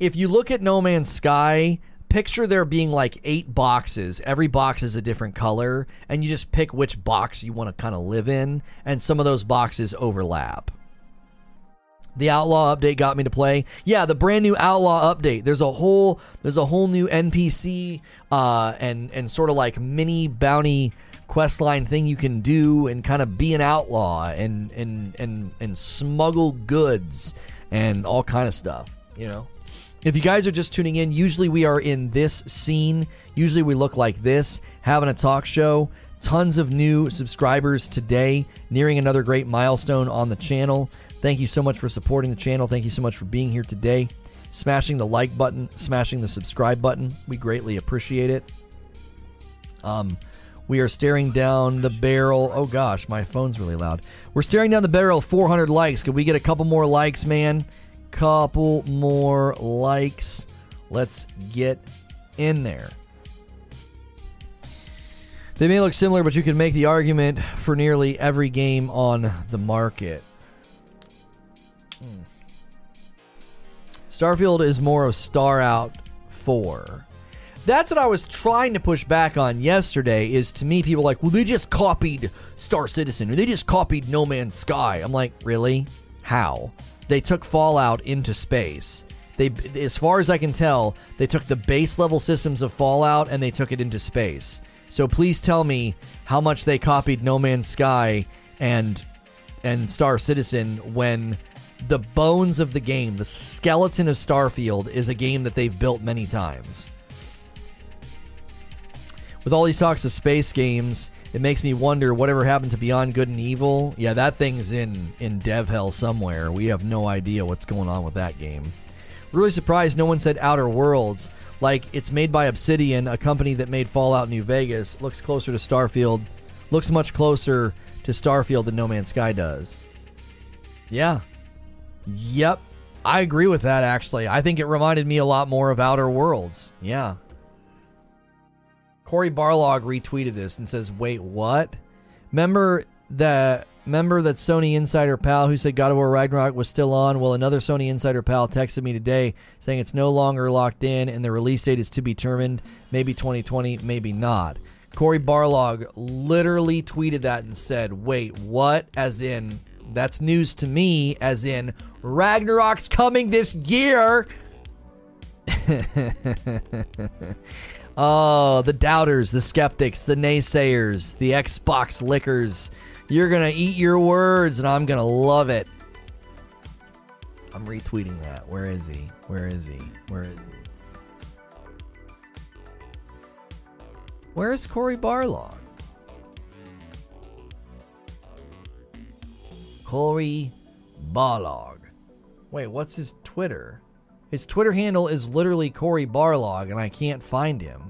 If you look at No Man's Sky, picture there being like eight boxes. Every box is a different color, and you just pick which box you want to kind of live in, and some of those boxes overlap. The Outlaw update got me to play. Yeah, the brand new Outlaw update. There's a whole there's a whole new N P C uh, and and sort of like mini bounty questline thing you can do and kind of be an outlaw and and and and smuggle goods and all kind of stuff. You know, if you guys are just tuning in, usually we are in this scene. Usually we look like this, having a talk show. Tons of new subscribers today, nearing another great milestone on the channel. Thank you so much for supporting the channel. Thank you so much for being here today. Smashing the like button, smashing the subscribe button. We greatly appreciate it. Um, we are staring down the barrel. Oh gosh, my phone's really loud. We're staring down the barrel of four hundred likes. Could we get a couple more likes, man? Couple more likes. Let's get in there. They may look similar, but you can make the argument for nearly every game on the market. Starfield is more of Star Out four. That's what I was trying to push back on yesterday, is to me, people are like, well, they just copied Star Citizen, or they just copied No Man's Sky. I'm like, really? How? They took Fallout into space. They, as far as I can tell, they took the base level systems of Fallout and they took it into space. So please tell me how much they copied No Man's Sky and and Star Citizen when... the bones of the game, the skeleton of Starfield, is a game that they've built many times. With all these talks of space games, it makes me wonder whatever happened to Beyond Good and Evil. Yeah, that thing's in, in dev hell somewhere. We have no idea what's going on with that game. Really surprised no one said Outer Worlds. Like, it's made by Obsidian, a company that made Fallout New Vegas. Looks closer to Starfield. Looks much closer to Starfield than No Man's Sky does. Yeah. Yep, I agree with that, actually. I think it reminded me a lot more of Outer Worlds. Yeah. Corey Barlog retweeted this and says, wait, what? Remember that, remember that Sony Insider pal who said God of War Ragnarok was still on? Well, another Sony Insider pal texted me today saying it's no longer locked in and the release date is to be determined. Maybe twenty twenty, maybe not. Corey Barlog literally tweeted that and said, wait, what? As in... that's news to me, as in Ragnarok's coming this year. Oh, the doubters, the skeptics, the naysayers, the Xbox lickers. You're going to eat your words, and I'm going to love it. I'm retweeting that. Where is he? Where is he? Where is he? Where is Corey Barlog? Corey Barlog. Wait, what's his Twitter? His Twitter handle is literally Corey Barlog, and I can't find him.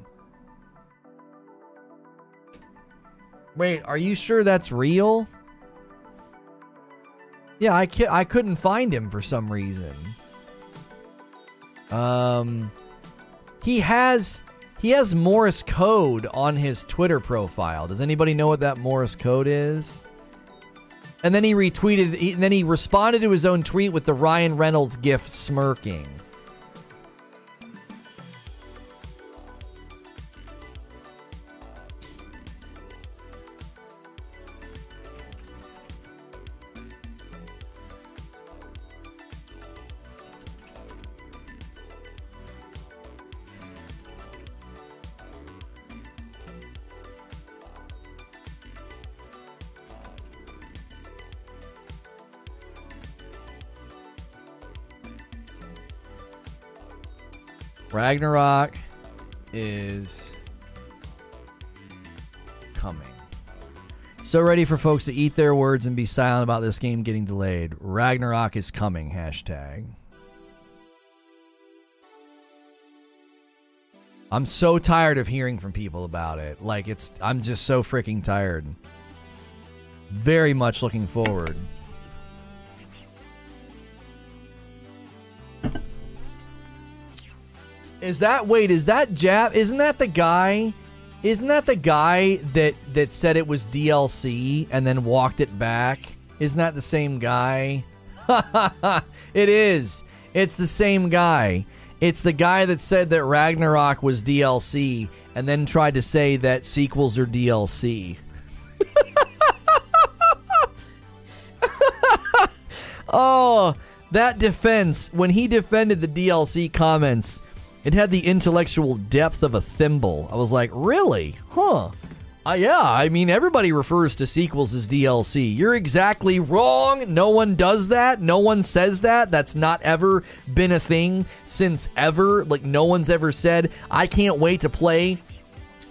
Wait, are you sure that's real? Yeah, I can't, I couldn't find him for some reason. Um, he has he has Morse code on his Twitter profile. Does anybody know what that Morse code is? And then he retweeted, he, and then he responded to his own tweet with the Ryan Reynolds gif smirking. Ragnarok is coming. So ready for folks to eat their words and be silent about this game getting delayed. Ragnarok is coming, hashtag. I'm so tired of hearing from people about it. Like, it's, I'm just so freaking tired. Very much looking forward. Is that, wait, is that Jap? Isn't that the guy? Isn't that the guy that, that said it was D L C and then walked it back? Isn't that the same guy? It is. It's the same guy. It's the guy that said that Ragnarok was D L C and then tried to say that sequels are D L C. Oh, that defense. When he defended the D L C comments, it had the intellectual depth of a thimble. I was like, really? Huh. Uh, yeah, I mean, everybody refers to sequels as D L C. You're exactly wrong. No one does that. No one says that. That's not ever been a thing since ever. Like, no one's ever said, I can't wait to play,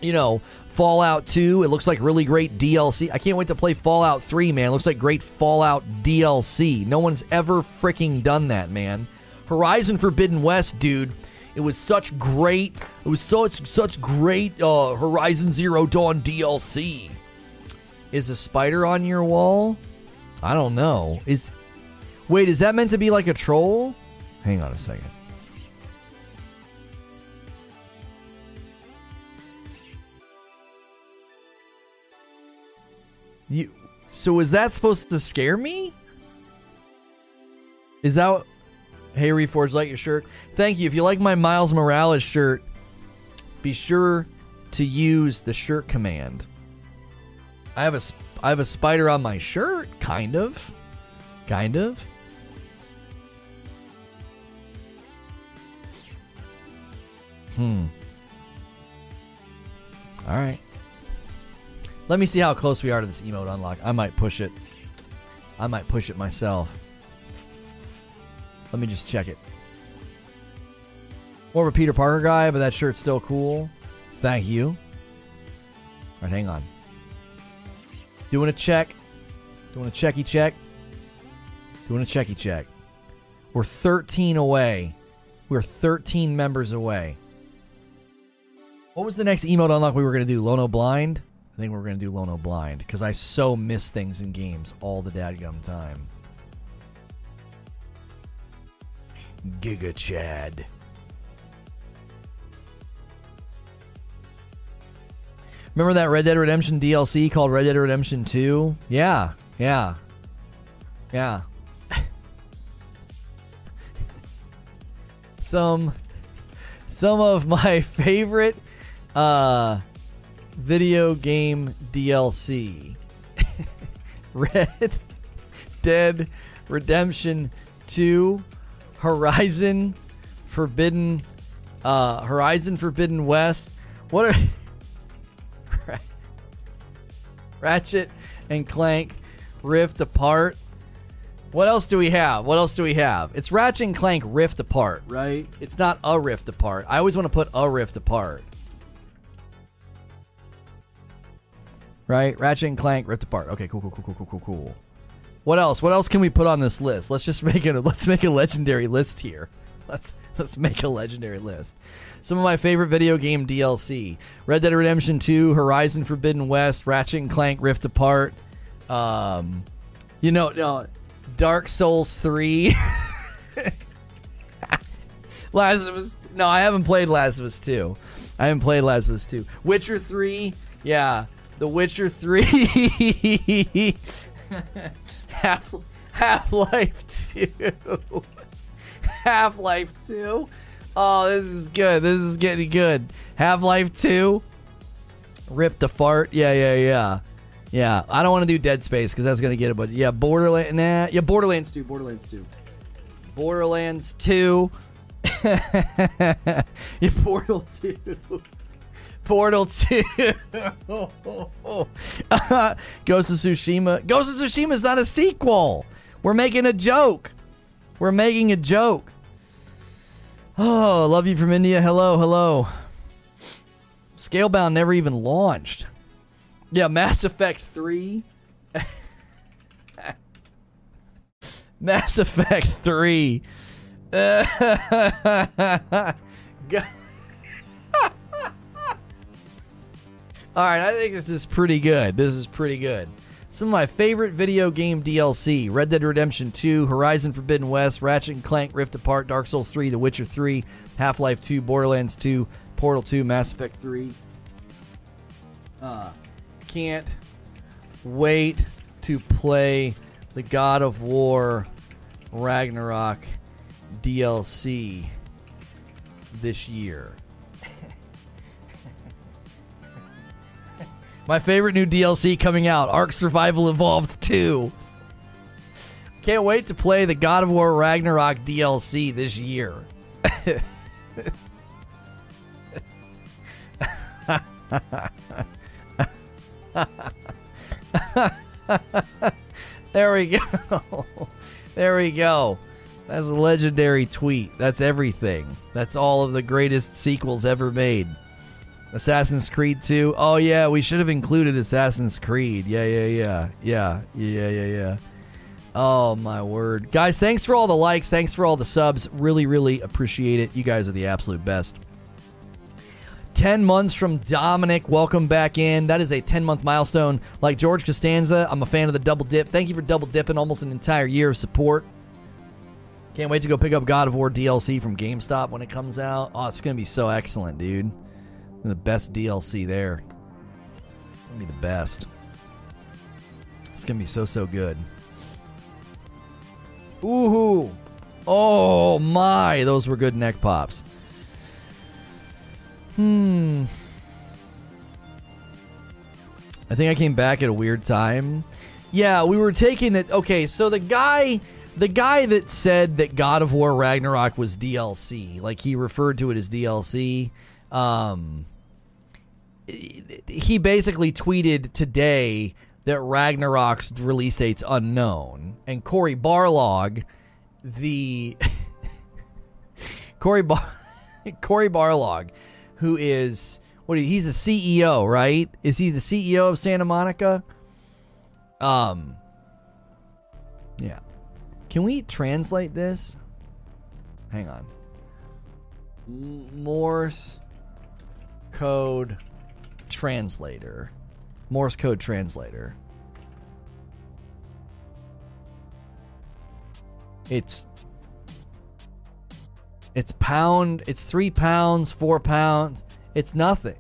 you know, Fallout two. It looks like really great D L C. I can't wait to play Fallout three, man. It looks like great Fallout D L C. No one's ever freaking done that, man. Horizon Forbidden West, dude. It was such great, it was such, such great uh, Horizon Zero Dawn D L C. Is a spider on your wall? I don't know. Is, wait, is that meant to be like a troll? Hang on a second. You, so is that supposed to scare me? Is that... Hey, Reforge, like your shirt. Thank you. If you like my Miles Morales shirt, be sure to use the shirt command. I have a, I have a spider on my shirt. Kind of. Kind of. Hmm. All right. Let me see how close we are to this emote unlock. I might push it. I might push it myself. Let me just check it. More of a Peter Parker guy, but that shirt's still cool. Thank you. All right, hang on. Doing a check. Doing a checky check. Doing a checky check. We're thirteen away. We're thirteen members away. What was the next emote unlock we were going to do? Lono Blind? I think we were going to do Lono Blind because I so miss things in games all the dadgum time. Giga Chad. Remember that Red Dead Redemption D L C called Red Dead Redemption two? Yeah, yeah, yeah. some, some of my favorite uh, video game D L C. Red Dead Redemption two. Horizon Forbidden uh, Horizon Forbidden West. What are Ratchet and Clank Rift Apart? What else do we have? What else do we have? It's Ratchet and Clank Rift Apart, right? It's not a Rift Apart. I always want to put a Rift Apart. Right? Ratchet and Clank Rift Apart. Okay, cool, cool, cool, cool, cool, cool, cool. What else? What else can we put on this list? Let's just make it. Let's make a legendary list here. Let's let's make a legendary list. Some of my favorite video game D L C: Red Dead Redemption two, Horizon Forbidden West, Ratchet and Clank Rift Apart. Um, you know, no, Dark Souls three. Last of Us. No, I haven't played Last of Us two. I haven't played Last of Us two. Witcher three. Yeah, The Witcher three. Half, Half-Life two. Half-Life two. Oh, this is good. This is getting good. Half-Life two. Ripped a fart. Yeah, yeah, yeah. Yeah, I don't want to do Dead Space because that's going to get it. But yeah, Borderlands. Nah, yeah, Borderlands two. Borderlands two. Borderlands two. Yeah, Portal two. Portal two. Oh, oh, oh. Uh, Ghost of Tsushima. Ghost of Tsushima is not a sequel. We're making a joke. We're making a joke. Oh, love you from India. Hello, hello. Scalebound never even launched. Yeah, Mass Effect three. Mass Effect three. Uh, Alright, I think this is pretty good. This is pretty good. Some of my favorite video game D L C. Red Dead Redemption two, Horizon Forbidden West, Ratchet and Clank, Rift Apart, Dark Souls three, The Witcher three, Half-Life two, Borderlands two, Portal two, Mass Effect three. Uh, can't wait to play the God of War Ragnarok D L C this year. My favorite new D L C coming out, Ark Survival Evolved two. Can't wait to play the God of War Ragnarok D L C this year. There we go. There we go. That's a legendary tweet. That's everything. That's all of the greatest sequels ever made. Assassin's Creed two. Oh yeah, we should have included Assassin's Creed. Yeah, yeah, yeah. Yeah, yeah, yeah, yeah. Oh my word. Guys, thanks for all the likes. Thanks for all the subs. Really, really appreciate it. You guys are the absolute best. ten months from Dominic. Welcome back in. That is a ten-month milestone. Like George Costanza, I'm a fan of the double dip. Thank you for double dipping almost an entire year of support. Can't wait to go pick up God of War D L C from GameStop when it comes out. Oh, it's going to be so excellent, dude. The best D L C there. It's gonna be the best. It's gonna be so so good. Ooh, oh my, those were good neck pops. Hmm. I think I came back at a weird time. Yeah, we were taking it. Okay, so the guy, the guy that said that God of War Ragnarok was D L C, like he referred to it as D L C. Um. He basically tweeted today that Ragnarok's release date's unknown, and Corey Barlog, the Corey Bar Corey Barlog, who is what? He's the C E O, right? Is he the C E O of Santa Monica? Um. Yeah. Can we translate this? Hang on. Morse code translator. Morse code translator. It's it's pound, it's three pounds, four pounds, it's nothing.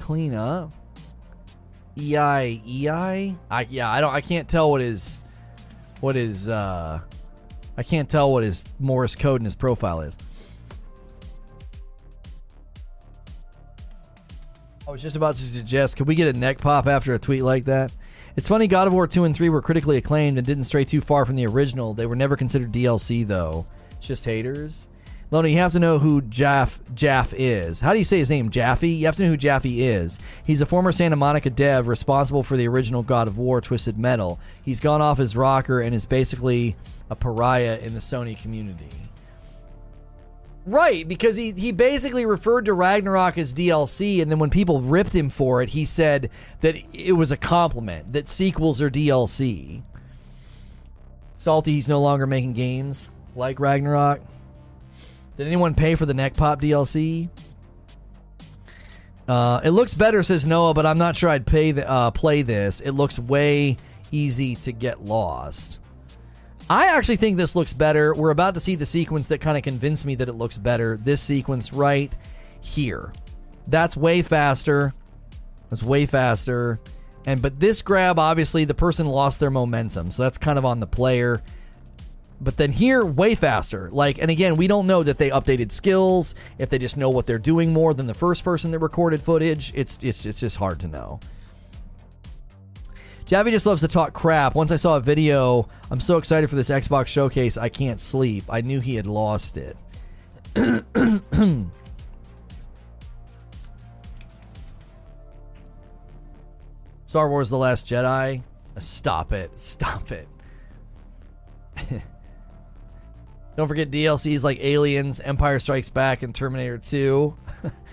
Clean up. E I E I? I yeah, I don't I can't tell what is what is uh I can't tell what his Morse code in his profile is. I was just about to suggest, could we get a neck pop after a tweet like that? It's funny, God of War two and three were critically acclaimed and didn't stray too far from the original. They were never considered D L C, though. It's just haters. Lona, you have to know who Jaff, Jaff is. How do you say his name? Jaffe? You have to know who Jaffe is. He's a former Santa Monica dev responsible for the original God of War, Twisted Metal. He's gone off his rocker and is basically a pariah in the Sony community. Right, because he, he basically referred to Ragnarok as D L C, and then when people ripped him for it, he said that it was a compliment, that sequels are D L C. Salty, he's no longer making games like Ragnarok. Did anyone pay for the Neck Pop D L C? Uh, it looks better, says Noah, but I'm not sure I'd pay the, uh, play this. It looks way easy to get lost. I actually think this looks better. We're about to see the sequence that kind of convinced me that it looks better. This sequence right here. That's way faster. That's way faster. And but this grab, obviously, the person lost their momentum. So that's kind of on the player. But then here, way faster. Like, and again, we don't know that they updated skills, if they just know what they're doing more than the first person that recorded footage. It's it's it's just hard to know. Javi just loves to talk crap. Once I saw a video, I'm so excited for this Xbox showcase, I can't sleep. I knew he had lost it. Star Wars The Last Jedi. Stop it. Stop it. Don't forget D L Cs like Aliens, Empire Strikes Back, and Terminator two.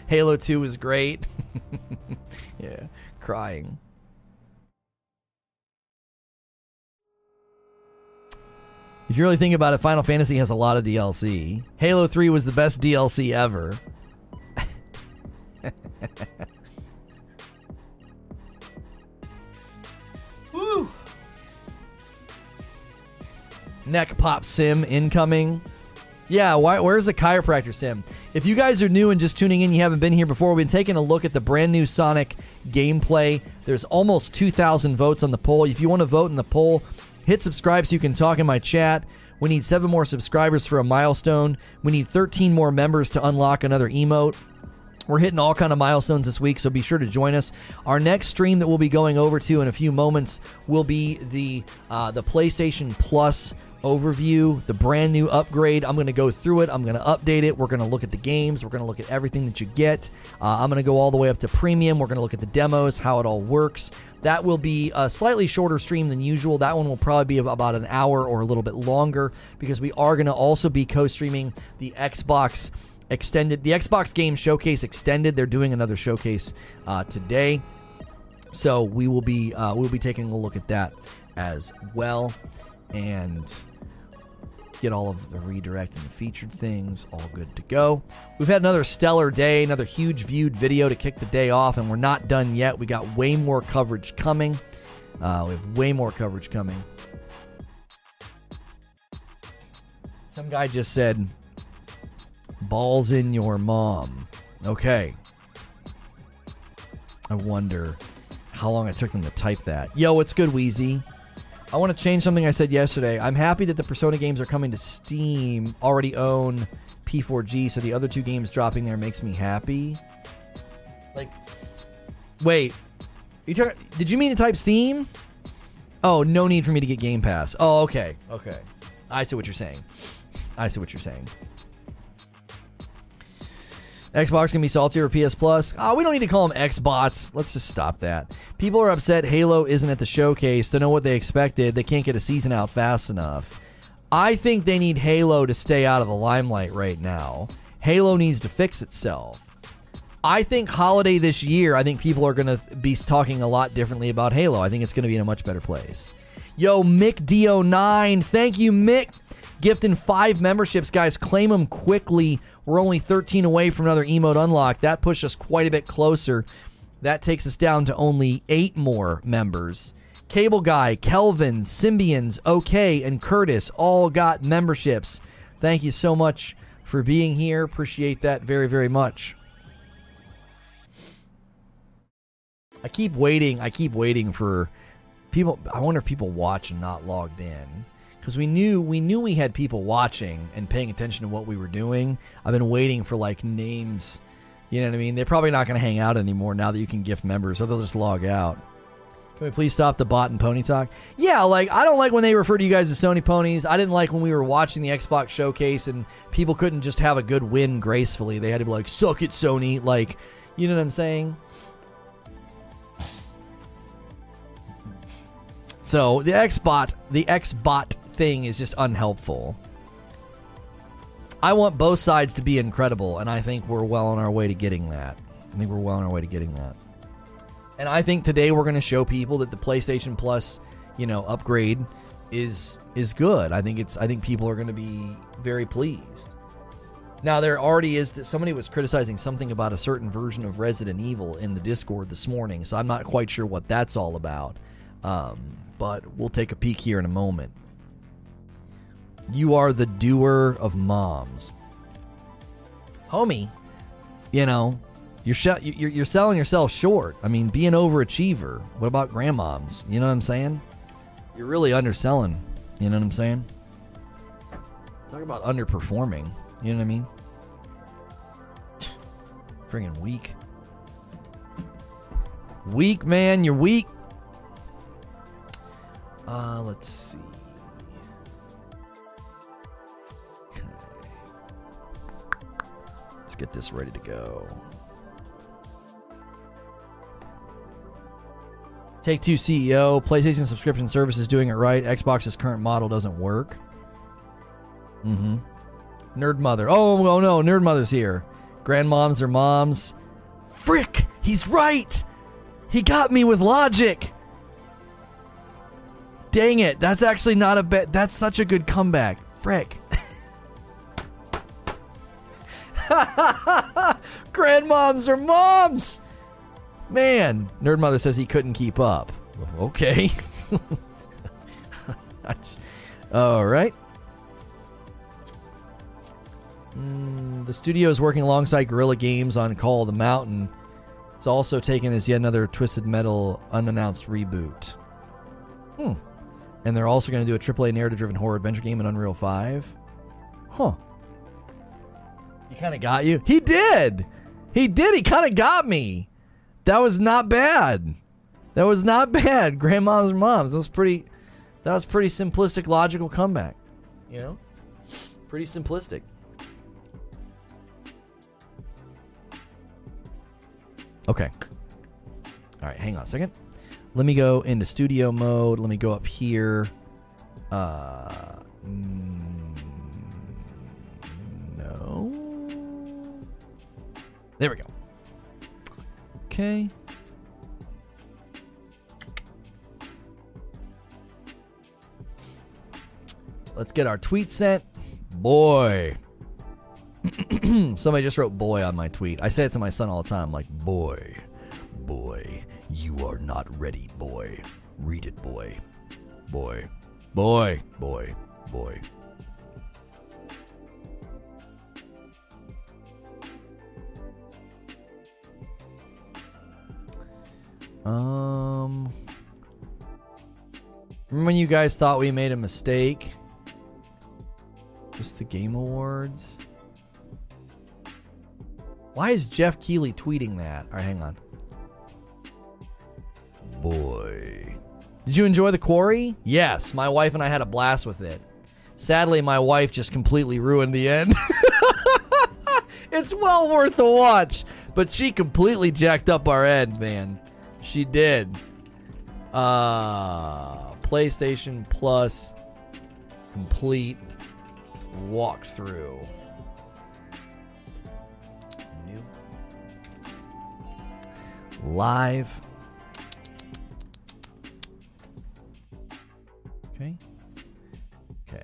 Halo two is great. Yeah, crying. If you really think about it, Final Fantasy has a lot of D L C. Halo three was the best D L C ever. Woo! Neck pop sim incoming. Yeah, why, where's the chiropractor sim? If you guys are new and just tuning in, you haven't been here before, we've been taking a look at the brand new Sonic gameplay. There's almost two thousand votes on the poll. If you want to vote in the poll, hit subscribe so you can talk in my chat. We need seven more subscribers for a milestone. We need thirteen more members to unlock another emote. We're hitting all kind of milestones this week, so be sure to join us. Our next stream that we'll be going over to in a few moments will be the uh, the PlayStation Plus overview, the brand new upgrade. I'm going to go through it. I'm going to update it. We're going to look at the games. We're going to look at everything that you get. Uh, I'm going to go all the way up to premium. We're going to look at the demos, how it all works. That will be a slightly shorter stream than usual. That one will probably be about an hour or a little bit longer because we are going to also be co-streaming the Xbox Extended, the Xbox Game Showcase Extended. They're doing another showcase uh, today, so we will be uh, we'll be taking a look at that as well, and get all of the redirect and the featured things all good to go. We've had another stellar day, another huge viewed video to kick the day off, and we're not done yet. We got way more coverage coming. Uh, we have way more coverage coming. Some guy just said, "Balls in your mom." Okay. I wonder how long it took them to type that. Yo, what's good, Wheezy? I want to change something I said yesterday. I'm happy that the Persona games are coming to Steam. Already own P four G, so the other two games dropping there makes me happy. Like, wait, you talk, did you mean to type Steam? Oh, no need for me to get Game Pass. Oh, okay, okay. I see what you're saying. I see what you're saying. Xbox can be salty or P S Plus. Oh, we don't need to call them Xbots. Let's just stop that. People are upset Halo isn't at the showcase. They know what they expected. They can't get a season out fast enough. I think they need Halo to stay out of the limelight right now. Halo needs to fix itself. I think holiday this year, I think people are going to be talking a lot differently about Halo. I think it's going to be in a much better place. Yo, Mick D oh nine. Thank you, Mick. Gifting five memberships, guys. Claim them quickly. We're only thirteen away from another emote unlock. That pushed us quite a bit closer. That takes us down to only eight more members. Cable Guy, Kelvin, Symbians, OK, and Curtis all got memberships. Thank you so much for being here. Appreciate that very, very much. I keep waiting. I keep waiting for people. I wonder if people watch and not logged in. Because we knew we knew we had people watching and paying attention to what we were doing. I've been waiting for, like, names. You know what I mean? They're probably not going to hang out anymore now that you can gift members, so they'll just log out. Can we please stop the bot and pony talk? Yeah, like, I don't like when they refer to you guys as Sony ponies. I didn't like when we were watching the Xbox showcase and people couldn't just have a good win gracefully. They had to be like, suck it, Sony. Like, you know what I'm saying? So, the Xbot, the Xbot thing is just unhelpful. I want both sides to be incredible, and I think we're well on our way to getting that. I think we're well on our way to getting that. And I think today we're going to show people that the PlayStation Plus, you know, upgrade is is good. I think it's I think people are going to be very pleased. Now, there already is that somebody was criticizing something about a certain version of Resident Evil in the Discord this morning, so I'm not quite sure what that's all about. Um, but we'll take a peek here in a moment. You are the doer of moms. Homie, you know, you're, sh- you're you're selling yourself short. I mean, be an overachiever. What about grandmoms? You know what I'm saying? You're really underselling. You know what I'm saying? Talk about underperforming. You know what I mean? Friggin' weak. Weak, man. You're weak. Uh, let's see. Get this ready to go. Take-Two C E O, PlayStation subscription service is doing it right. Xbox's current model doesn't work. Mm-hmm. Nerd mother. Oh, oh no, nerd mother's here. Grandmoms are moms. Frick! He's right! He got me with logic! Dang it, that's actually not a bet. That's such a good comeback. Frick. Grandmoms are moms! Man, nerd mother says he couldn't keep up. Okay. Alright. Mm, the studio is working alongside Guerrilla Games on Call of the Mountain. It's also taken as yet another Twisted Metal unannounced reboot. Hmm. And they're also going to do a triple A narrative-driven horror adventure game in Unreal five. Huh. He kind of got you? He did! He did! He kind of got me! That was not bad. That was not bad. Grandmoms and moms. That was pretty... That was pretty simplistic, logical comeback. You know? Pretty simplistic. Okay. Alright, hang on a second. Let me go into studio mode. Let me go up here. Uh, no. There we go. Okay. Let's get our tweet sent. Boy. Somebody just wrote boy on my tweet. I say it to my son all the time. Like, boy. Boy. You are not ready, boy. Read it, boy. Boy. Boy. Boy. Boy. Um. Remember when you guys thought we made a mistake? Just the Game Awards. Why is Jeff Keighley tweeting that? All right, hang on. Boy. Did you enjoy The Quarry? Yes. My wife and I had a blast with it. Sadly, my wife just completely ruined the end. It's well worth the watch. But she completely jacked up our end, man. She did. Uh, PlayStation Plus. Complete. Walkthrough. New. Live. Okay. Okay.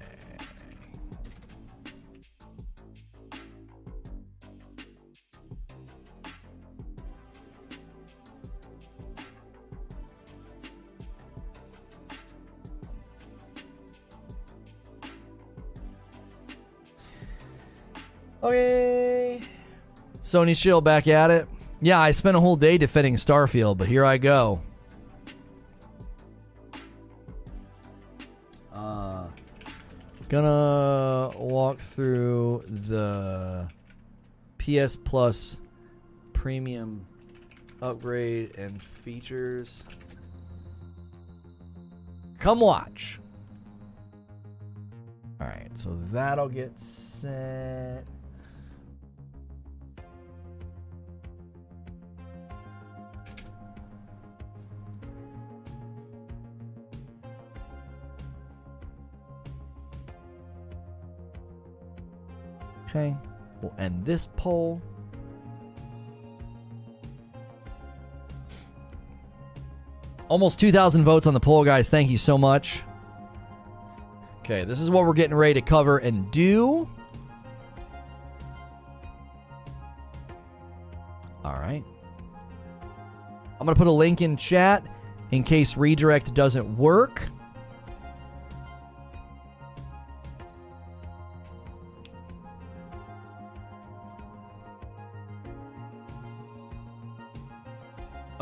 Okay. Sony Shield back at it. Yeah, I spent a whole day defending Starfield, but here I go. Uh, gonna walk through the P S Plus premium upgrade and features. Come watch. All right, so that'll get sent. Okay, we'll end this poll. Almost two thousand votes on the poll, guys. Thank you so much. Okay, this is what we're getting ready to cover and do. All right. I'm going to put a link in chat in case redirect doesn't work.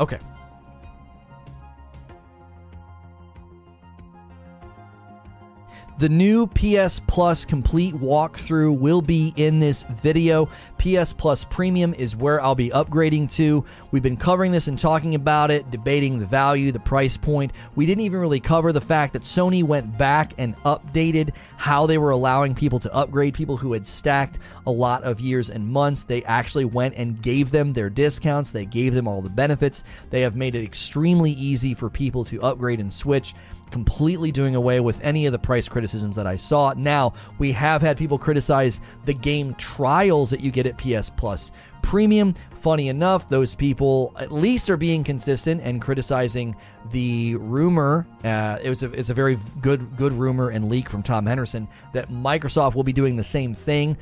Okay. The new P S Plus complete walkthrough will be in this video. P S Plus Premium is where I'll be upgrading to. We've been covering this and talking about it, debating the value, the price point. We didn't even really cover the fact that Sony went back and updated how they were allowing people to upgrade. People who had stacked a lot of years and months, they actually went and gave them their discounts. They gave them all the benefits. They have made it extremely easy for people to upgrade and switch. completely doing away with any of the price criticisms that I saw. Now, we have had people criticize the game trials that you get at P S Plus Premium. Funny enough, those people at least are being consistent and criticizing the rumor. Uh, it was a, it's a very good good rumor and leak from Tom Henderson that Microsoft will be doing the same thing.